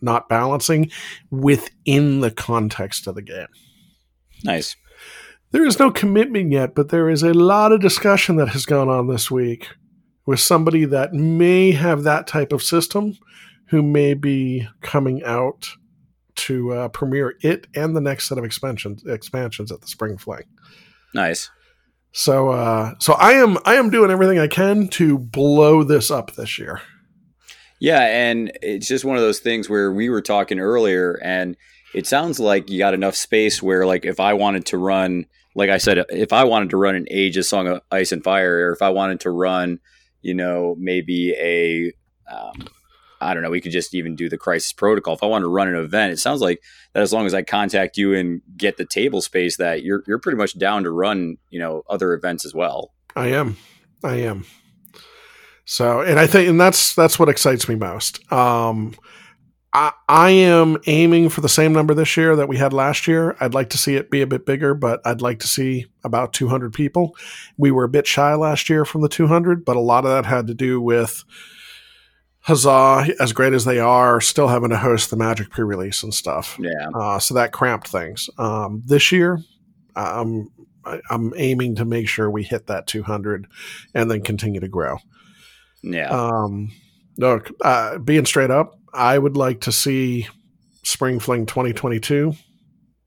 not balancing within the context of the game. Nice. There is no commitment yet, but there is a lot of discussion that has gone on this week with somebody that may have that type of system who may be coming out to premiere it and the next set of expansions at the Spring Fling. Nice. So I am doing everything I can to blow this up this year. Yeah, and it's just one of those things where we were talking earlier, and it sounds like you got enough space where, like, if I wanted to run, like I said, if I wanted to run an Age of Song of Ice and Fire, or if I wanted to run, you know, maybe I don't know, we could just even do the Crisis Protocol. If I wanted to run an event, it sounds like that as long as I contact you and get the table space, that you're pretty much down to run, you know, other events as well. I am. So, and I think, and that's what excites me most. I am aiming for the same number this year that we had last year. I'd like to see it be a bit bigger, but I'd like to see about 200 people. We were a bit shy last year from the 200, but a lot of that had to do with Huzzah, as great as they are, still having to host the Magic pre-release and stuff. Yeah. So that cramped things. This year, I'm aiming to make sure we hit that 200 and then continue to grow. Yeah. Look, being straight up, I would like to see Spring Fling 2022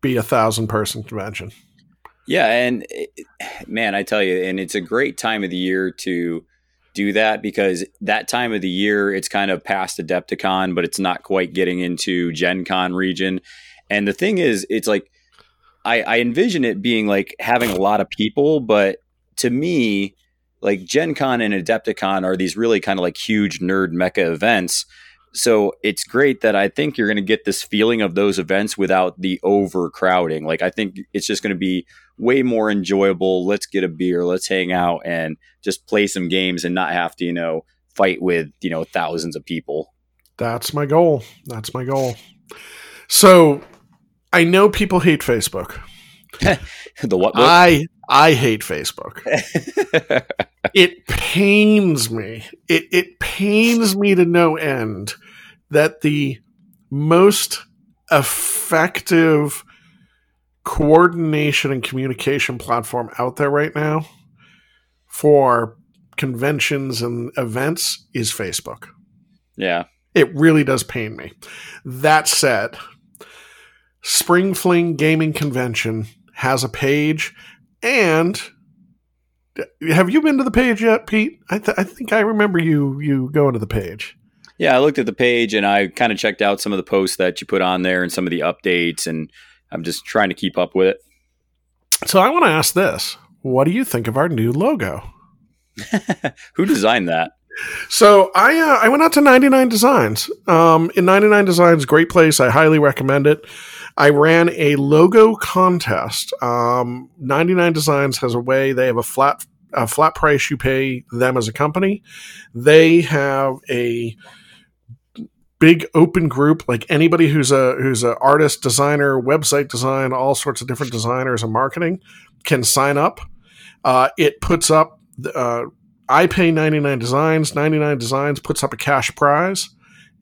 be 1,000-person convention. Yeah, and man, I tell you, and it's a great time of the year to do that, because that time of the year, it's kind of past Adepticon, but it's not quite getting into Gen Con region. And the thing is, it's like I envision it being like having a lot of people, but to me, like Gen Con and Adepticon are these really kind of like huge nerd mecca events. So it's great that I think you're going to get this feeling of those events without the overcrowding. Like, I think it's just going to be way more enjoyable. Let's get a beer, let's hang out and just play some games and not have to, you know, fight with, you know, thousands of people. That's my goal. So I know people hate Facebook. The what? I hate Facebook. It pains me to no end that the most effective coordination and communication platform out there right now for conventions and events is Facebook. Yeah. It really does pain me. That said, Spring Fling Gaming Convention has a page. And have you been to the page yet, Pete? I think I remember you going to the page. Yeah, I looked at the page and I kind of checked out some of the posts that you put on there and some of the updates, and I'm just trying to keep up with it. So I want to ask this. What do you think of our new logo? Who designed that? So I went out to 99 Designs. In 99 Designs, great place. I highly recommend it. I ran a logo contest. 99 Designs has a way. They have a flat price you pay them as a company. They have a big open group, like anybody who's a artist, designer, website design, all sorts of different designers and marketing can sign up. It puts up, I pay 99 Designs. 99 Designs puts up a cash prize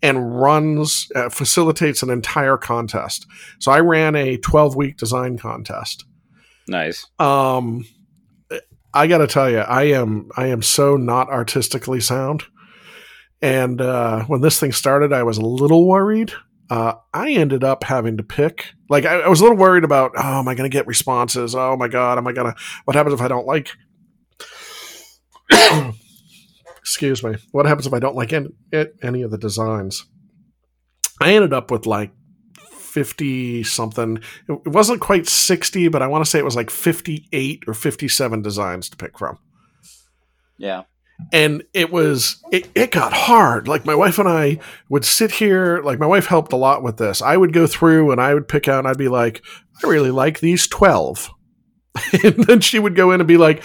and runs, facilitates an entire contest. So I ran a 12-week design contest. Nice. I got to tell you, I am so not artistically sound. And when this thing started, I was a little worried. I ended up having to pick. Like, I was a little worried about, oh, am I going to get responses? Oh, my God, am I going to – what happens if I don't like – excuse me. What happens if I don't like any of the designs? I ended up with, like, 50-something. It wasn't quite 60, but I want to say it was, like, 58 or 57 designs to pick from. Yeah. And it got hard. Like, my wife and I would sit here, like, my wife helped a lot with this. I would go through and I would pick out and I'd be like, I really like these 12. And then she would go in and be like,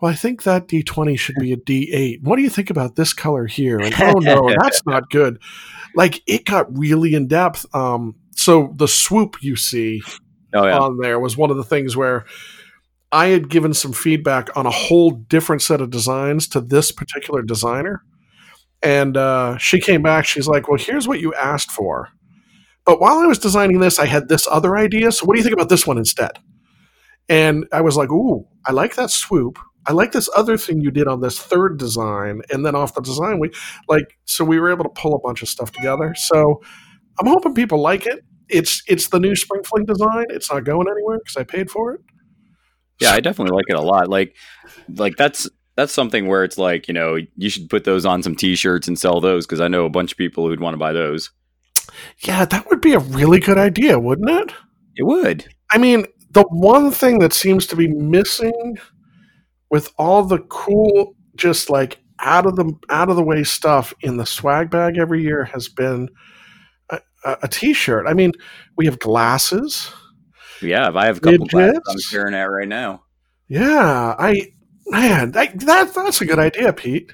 well, I think that D20 should be a D8. What do you think about this color here? And oh no, that's not good. Like, it got really in depth. So the swoop you see on there was one of the things where I had given some feedback on a whole different set of designs to this particular designer. And she came back. She's like, well, here's what you asked for. But while I was designing this, I had this other idea. So what do you think about this one instead? And I was like, ooh, I like that swoop. I like this other thing you did on this third design. And then off the design, so we were able to pull a bunch of stuff together. So I'm hoping people like it. It's the new Spring Fling design. It's not going anywhere because I paid for it. Yeah, I definitely like it a lot. Like that's something where it's like, you should put those on some t-shirts and sell those, because I know a bunch of people who'd want to buy those. Yeah, that would be a really good idea, wouldn't it? It would. I mean, the one thing that seems to be missing with all the cool, just like out of the way stuff in the swag bag every year has been a t-shirt. I mean, we have glasses. Yeah, I have a couple glasses I'm staring at right now. Yeah, that's a good idea, Pete.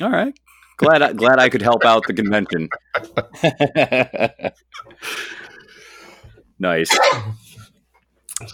All right, glad I could help out the convention. Nice.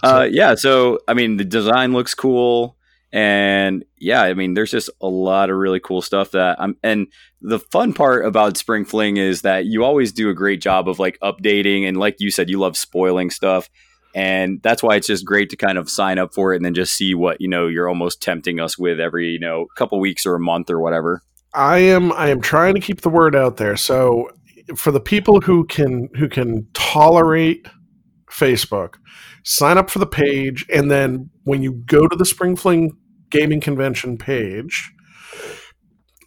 Yeah. So I mean, the design looks cool, and yeah, I mean, there's just a lot of really cool stuff that I'm. And the fun part about Spring Fling is that you always do a great job of like updating, and like you said, you love spoiling stuff. And that's why it's just great to kind of sign up for it and then just see what, you're almost tempting us with every, couple weeks or a month or whatever. I am trying to keep the word out there. So for the people who can tolerate Facebook, sign up for the page. And then when you go to the Spring Fling Gaming Convention page,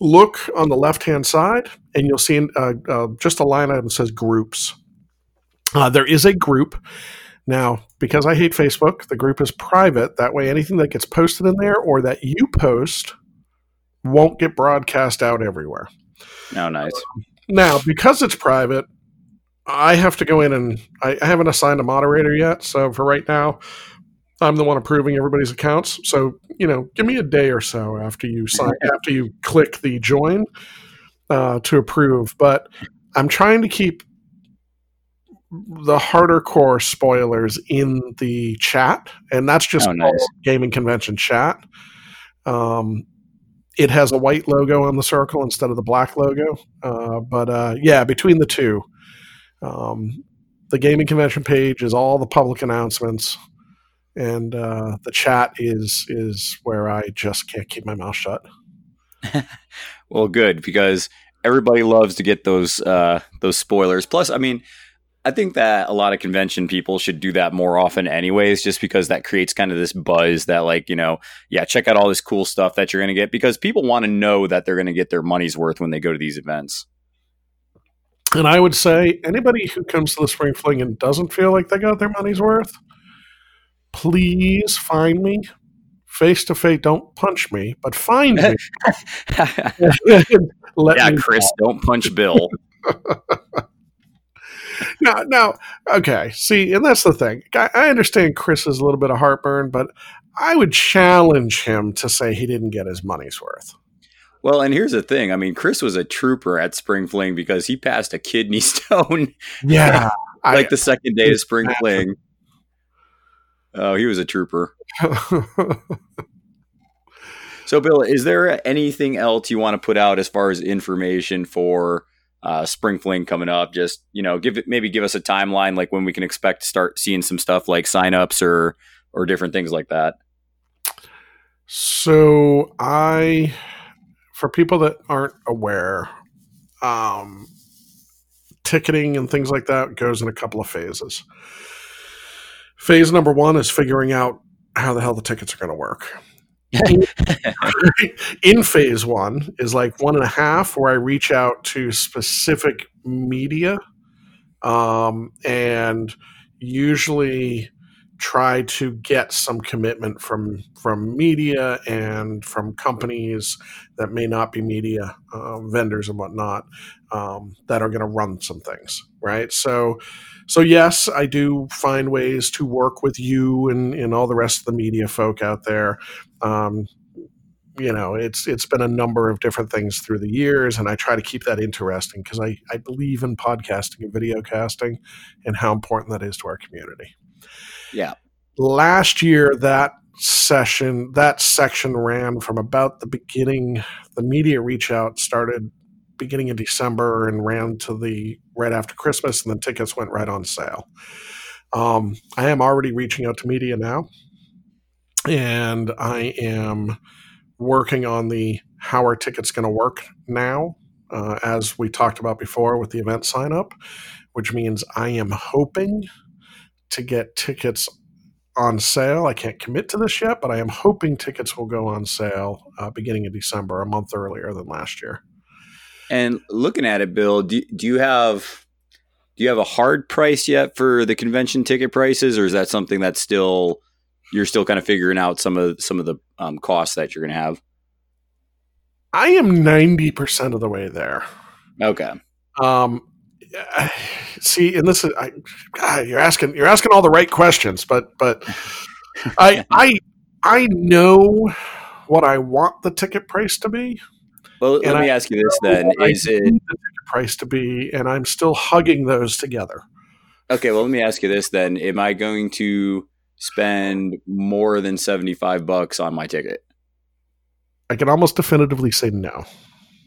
look on the left-hand side and you'll see just a line item that says groups. There is a group. Now, because I hate Facebook, the group is private. That way, anything that gets posted in there or that you post won't get broadcast out everywhere. Oh, nice. Now, because it's private, I have to go in and I haven't assigned a moderator yet. So for right now, I'm the one approving everybody's accounts. So, give me a day or so after you sign, after you click the join to approve. But I'm trying to keep the harder core spoilers in the chat, and that's just gaming convention chat. It has a white logo on the circle instead of the black logo. But between the two, the gaming convention page is all the public announcements, and the chat is where I just can't keep my mouth shut. Well, good, because everybody loves to get those spoilers. Plus, I mean, I think that a lot of convention people should do that more often anyways, just because that creates kind of this buzz that, like, you know, yeah, check out all this cool stuff that you're going to get, because people want to know that they're going to get their money's worth when they go to these events. And I would say anybody who comes to the Spring Fling and doesn't feel like they got their money's worth, please find me. Face to face, don't punch me, but find me. Yeah, Chris, don't punch Bill. No, okay. See, and that's the thing. I understand Chris is a little bit of heartburn, but I would challenge him to say he didn't get his money's worth. Well, and here's the thing. I mean, Chris was a trooper at Spring Fling because he passed a kidney stone. Yeah. The second day of Spring Fling. Oh, he was a trooper. So, Bill, is there anything else you want to put out as far as information for Spring Fling coming up? Just, you know, give us a timeline, like when we can expect to start seeing some stuff like signups or different things like that. So for people that aren't aware, ticketing and things like that goes in a couple of phases. Phase number one is figuring out how the hell the tickets are going to work. In phase one is like 1.5, where I reach out to specific media and usually try to get some commitment from media and from companies that may not be media vendors and whatnot that are going to run some things, right? So yes, I do find ways to work with you and all the rest of the media folk out there. You know, it's been a number of different things through the years, and I try to keep that interesting because I believe in podcasting and video casting and how important that is to our community. Yeah. Last year, that section ran from about the beginning. The media reach out started beginning of December and ran to the right after Christmas, and the tickets went right on sale. I am already reaching out to media now, and I am working on the how are tickets going to work now, as we talked about before with the event sign up, which means I am hoping to get tickets on sale. I can't commit to this yet, but I am hoping tickets will go on sale beginning of December, a month earlier than last year. And looking at it, Bill, do you have a hard price yet for the convention ticket prices, or is that something that's still you're still kind of figuring out some of the costs that you're going to have? I am 90% of the way there. Okay. See, and this is, you're asking all the right questions, but I know what I want the ticket price to be. Well, let me ask you this then: is it the ticket price to be? And I'm still hugging those together. Okay. Well, let me ask you this then: am I going to spend more than $75 on my ticket? I can almost definitively say no.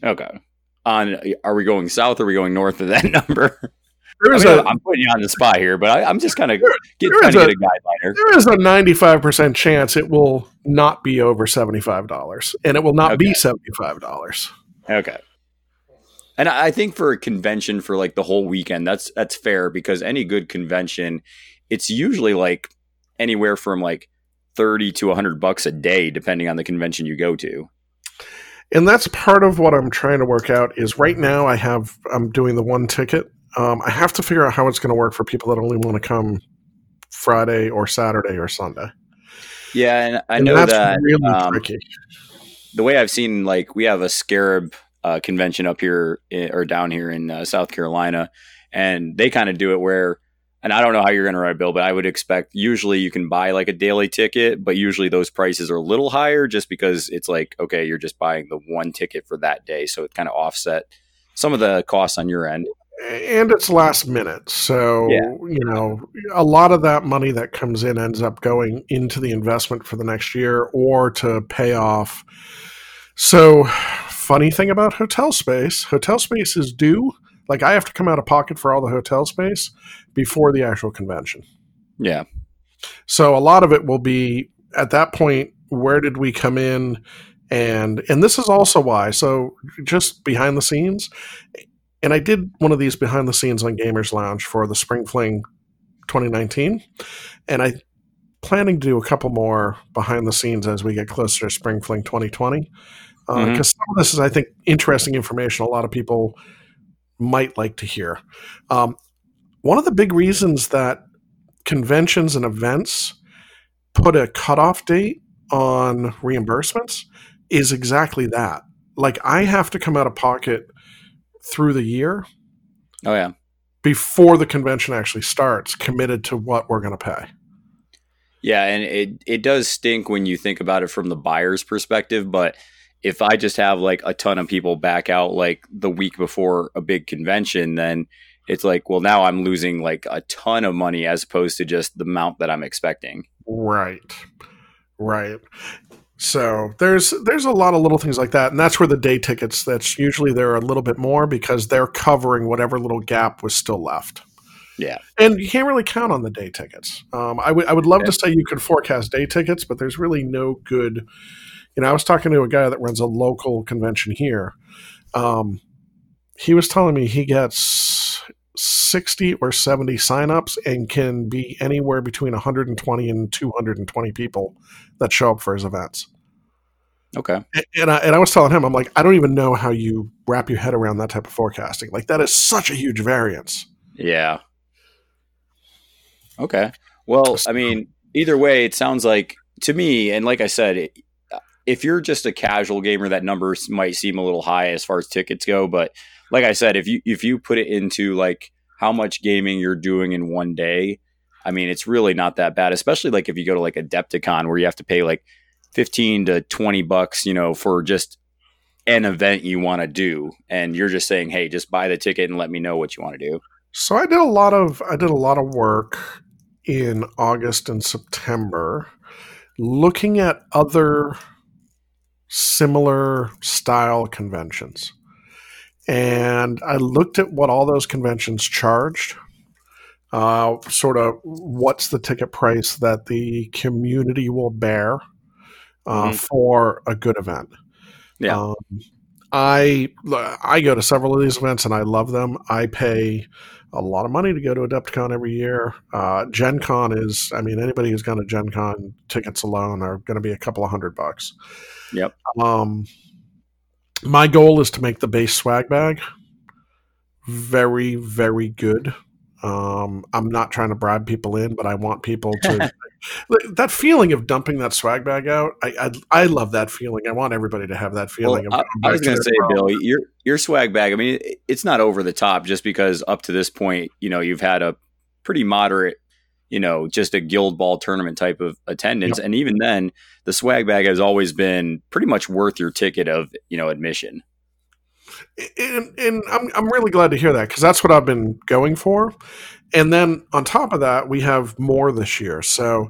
Okay. Are we going south or are we going north of that number? I'm putting you on the spot here, but I'm just kind of trying to get a guideline here. There is a 95% chance it will not be over $75, and it will not be $75. Okay. And I think for a convention for like the whole weekend, that's fair, because any good convention, it's usually like anywhere from like $30 to $100 a day, depending on the convention you go to. And that's part of what I'm trying to work out is right now I'm doing the one ticket. I have to figure out how it's going to work for people that only want to come Friday or Saturday or Sunday. Yeah, and I know that's really tricky. The way I've seen, like, we have a Scarab convention up here or down here in South Carolina, and they kind of do it where, and I don't know how you're going to write, Bill, but I would expect usually you can buy like a daily ticket, but usually those prices are a little higher just because it's like, okay, you're just buying the one ticket for that day. So it kind of offset some of the costs on your end. And it's last minute. So, you know, a lot of that money that comes in ends up going into the investment for the next year or to pay off. So funny thing about hotel space is due. Like, I have to come out of pocket for all the hotel space before the actual convention. Yeah. So a lot of it will be at that point, where did we come in? And this is also why. So just behind the scenes, And I did one of these behind the scenes on Gamers Lounge for the Spring Fling 2019. And I'm planning to do a couple more behind the scenes as we get closer to Spring Fling 2020. Because some of this is, I think, interesting information a lot of people might like to hear. One of the big reasons that conventions and events put a cutoff date on reimbursements is exactly that. Like, I have to come out of pocket through the year. Oh, yeah. Before the convention actually starts, committed to what we're going to pay. Yeah, and it does stink when you think about it from the buyer's perspective, but if I just have like a ton of people back out like the week before a big convention, then it's like, well, now I'm losing like a ton of money as opposed to just the amount that I'm expecting. Right. So there's a lot of little things like that. And that's where the day tickets, that's usually they're a little bit more because they're covering whatever little gap was still left. Yeah. And you can't really count on the day tickets. I would love to say you could forecast day tickets, but there's really no good. You know, I was talking to a guy that runs a local convention here. He was telling me he gets 60 or 70 signups and can be anywhere between 120 and 220 people that show up for his events. Okay. And I was telling him, I'm like, I don't even know how you wrap your head around that type of forecasting. Like, that is such a huge variance. Yeah. Okay. Well, I mean, either way, it sounds like to me, and like I said, if you're just a casual gamer, that number might seem a little high as far as tickets go. But like I said, if you put it into like how much gaming you're doing in one day, I mean, it's really not that bad, especially like if you go to like Adepticon where you have to pay like $15 to $20, you know, for just an event you want to do. And you're just saying, hey, just buy the ticket and let me know what you want to do. So I did a lot of work in August and September looking at other similar style conventions. And I looked at what all those conventions charged, sort of what's the ticket price that the community will bear for a good event. Yeah. I go to several of these events and I love them. I pay a lot of money to go to Adepticon every year. Gen Con is, I mean, anybody who's gone to Gen Con, tickets alone are going to be a couple of $100. Yep. My goal is to make the base swag bag very, very good. I'm not trying to bribe people in, but I want people to that feeling of dumping that swag bag out. I love that feeling. I want everybody to have that feeling. Well, I was going to say, Bill, your swag bag, I mean, it's not over the top just because up to this point, you know, you've had a pretty moderate, you know, just a Guild Ball tournament type of attendance. Yep. And even then, the swag bag has always been pretty much worth your ticket of, you know, admission. And I'm really glad to hear that because that's what I've been going for. And then on top of that, we have more this year. So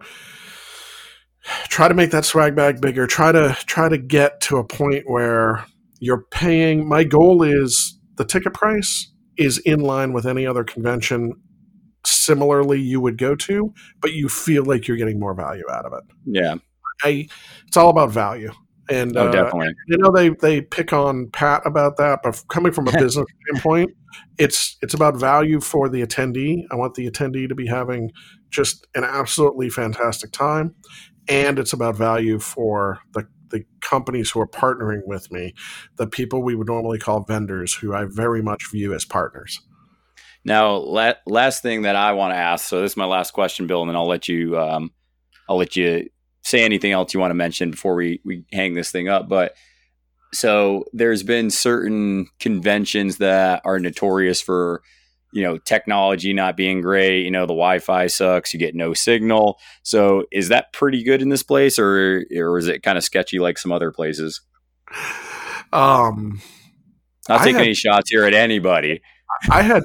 try to make that swag bag bigger. Try to get to a point where you're paying. My goal is the ticket price is in line with any other convention similarly you would go to, but you feel like you're getting more value out of it. Yeah. It's all about value. And definitely. You know, they pick on Pat about that, but coming from a business standpoint, it's about value for the attendee. I want the attendee to be having just an absolutely fantastic time, and it's about value for the companies who are partnering with me, the people we would normally call vendors, who I very much view as partners. Now, last thing that I want to ask. So this is my last question, Bill, and then I'll let you say anything else you want to mention before we hang this thing up. But so there's been certain conventions that are notorious for, you know, technology not being great. You know, the Wi-Fi sucks. You get no signal. So is that pretty good in this place, or is it kind of sketchy like some other places? Not taking any shots here at anybody. I had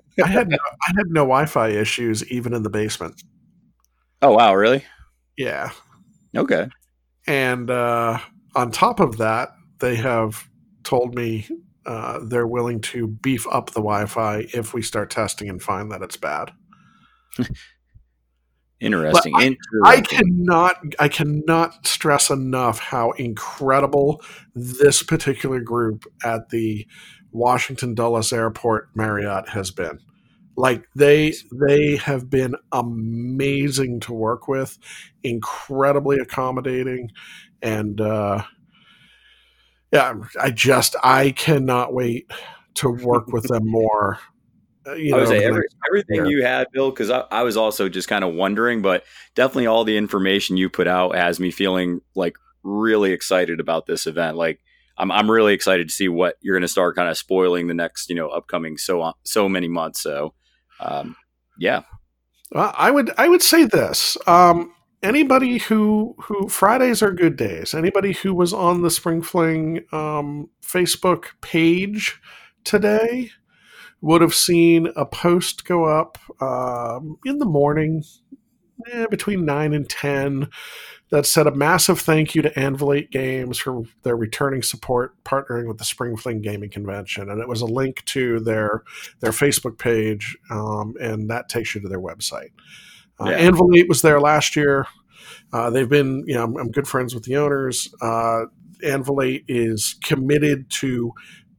no Wi-Fi issues even in the basement. Oh wow, really? Yeah. Okay. And on top of that, they have told me they're willing to beef up the Wi-Fi if we start testing and find that it's bad. Interesting. I cannot stress enough how incredible this particular group at the Washington Dulles Airport Marriott has been. Like, they have been amazing to work with, incredibly accommodating, and yeah, I cannot wait to work with them more. I would say everything you had, Bill, because I was also just kind of wondering, but definitely all the information you put out has me feeling like really excited about this event. Like, I'm really excited to see what you're going to start kind of spoiling the next, upcoming so many months. So, yeah, I would say this. Anybody who Fridays are good days. Anybody who was on the Spring Fling Facebook page today would have seen a post go up in the morning, between 9 and 10, that said a massive thank you to Anvilate Games for their returning support, partnering with the Spring Fling Gaming Convention. And it was a link to their Facebook page, and that takes you to their website. Anvilate was there last year. They've been, I'm good friends with the owners. Anvilate is committed to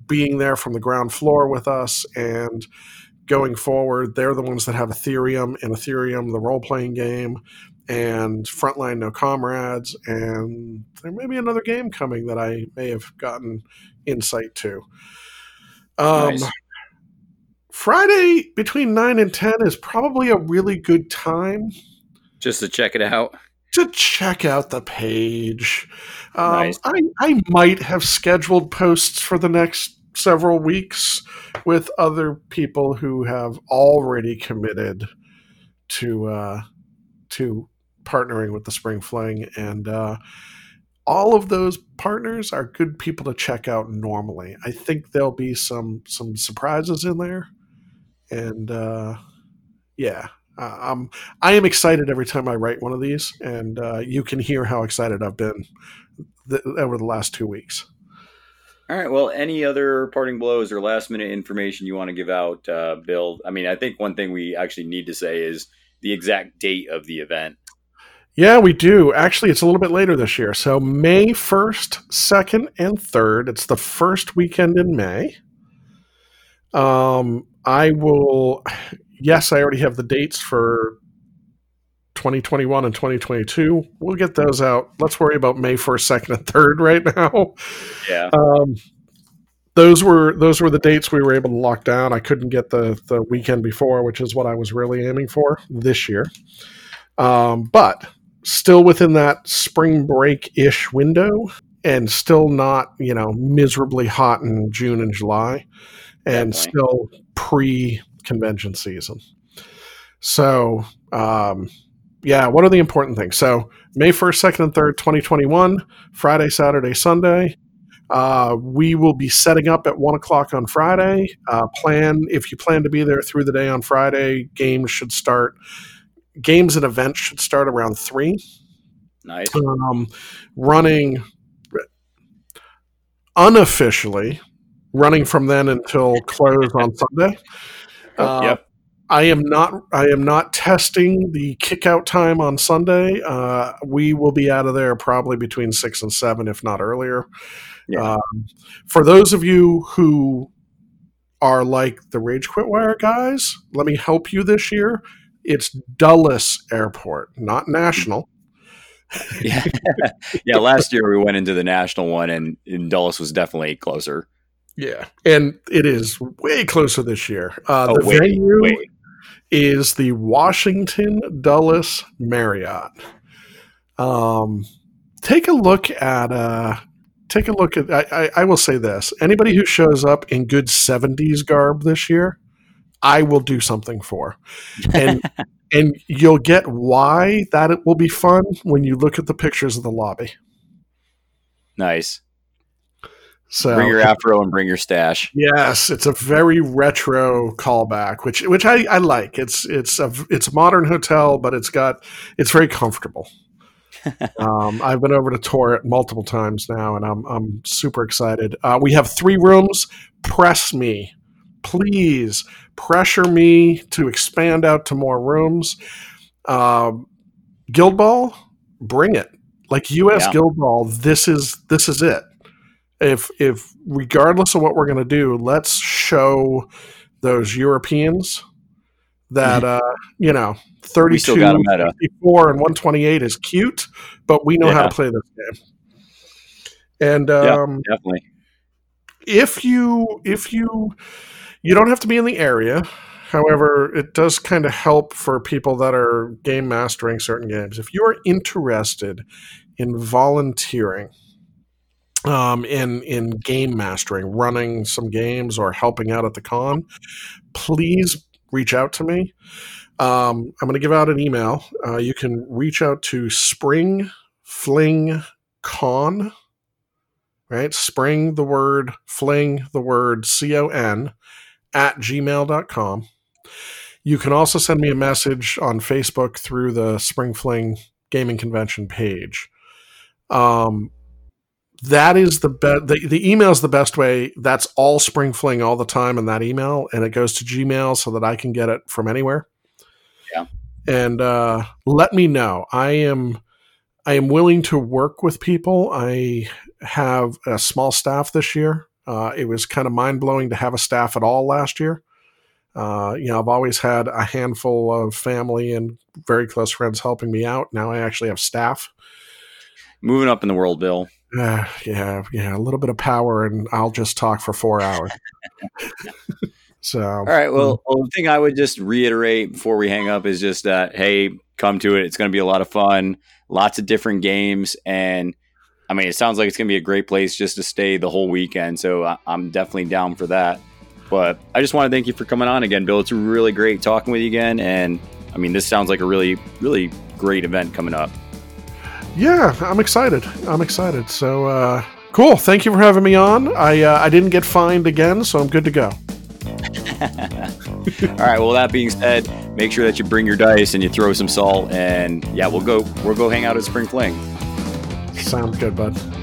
being there from the ground floor with us, and going forward, they're the ones that have Aetherium, the role-playing game, and Frontline No Comrades, and there may be another game coming that I may have gotten insight to. Nice. Friday between 9 and 10 is probably a really good time. Just to check it out. To check out the page. Nice. I might have scheduled posts for the next several weeks with other people who have already committed to partnering with the Spring Fling, and all of those partners are good people to check out normally. I think there'll be some surprises in there, and I am excited every time I write one of these, and you can hear how excited I've been over the last 2 weeks. All right. Well, any other parting blows or last minute information you want to give out, Bill? I mean, I think one thing we actually need to say is the exact date of the event. Yeah, we do. Actually, it's a little bit later this year. So May 1st, 2nd, and 3rd. It's the first weekend in May. I already have the dates for 2021 and 2022. We'll get those out. Let's worry about May 1st, 2nd, and 3rd right now. Yeah. Those were the dates we were able to lock down. I couldn't get the weekend before, which is what I was really aiming for this year. But still within that spring break-ish window, and still not, miserably hot in June and July, and still pre-convention season. So, what are the important things? So May 1st, 2nd, and 3rd, 2021, Friday, Saturday, Sunday. We will be setting up at 1 o'clock on Friday. If you plan to be there through the day on Friday, games and events should start around 3. Nice. Running from then until close on Sunday. Yep. I am not testing the kick-out time on Sunday. We will be out of there probably between 6 and 7, if not earlier. Yeah. For those of you who are like the Rage Quitwire guys, let me help you this year. It's Dulles Airport, not National. Yeah. Yeah, last year we went into the National one, and Dulles was definitely closer. Yeah, and it is way closer this year. The venue is the Washington Dulles Marriott. Take a look at. I will say this: anybody who shows up in good 70s garb this year, I will do something for, and you'll get why that it will be fun when you look at the pictures of the lobby. Nice. So, bring your afro and bring your stash. Yes, it's a very retro callback, which I like. It's a modern hotel, but it's very comfortable. I've been over to tour it multiple times now, and I'm super excited. We have 3 rooms. Press me, please pressure me to expand out to more rooms. Guild Ball, bring it. Like US Guild Ball, this is it. if regardless of what we're going to do, let's show those Europeans that, 32, 54, and 128 is cute, but we know how to play this game. And yeah, definitely. If you don't have to be in the area. However, it does kind of help for people that are game mastering certain games. If you are interested in volunteering in game mastering, running some games or helping out at the con, please reach out to me. I'm going to give out an email. You can reach out to Spring Fling Con, right? Spring the word, fling the word, con @gmail.com. You can also send me a message on Facebook through the Spring Fling Gaming Convention page. That is the best. The email is the best way. That's all Spring Fling all the time in that email, and it goes to Gmail so that I can get it from anywhere. Yeah. And let me know. I am willing to work with people. I have a small staff this year. It was kind of mind-blowing to have a staff at all last year. I've always had a handful of family and very close friends helping me out. Now I actually have staff. Moving up in the world, Bill. Yeah, a little bit of power, and I'll just talk for 4 hours. So, all right. Well, the thing I would just reiterate before we hang up is just that, hey, come to it. It's going to be a lot of fun, lots of different games, and I mean, it sounds like it's going to be a great place just to stay the whole weekend. So I'm definitely down for that. But I just want to thank you for coming on again, Bill. It's really great talking with you again. And I mean, this sounds like a really, really great event coming up. Yeah, I'm excited. So cool. Thank you for having me on. I didn't get fined again, so I'm good to go. All right. Well, that being said, make sure that you bring your dice and you throw some salt. And yeah, we'll go hang out at Spring Fling. Sounds good, bud.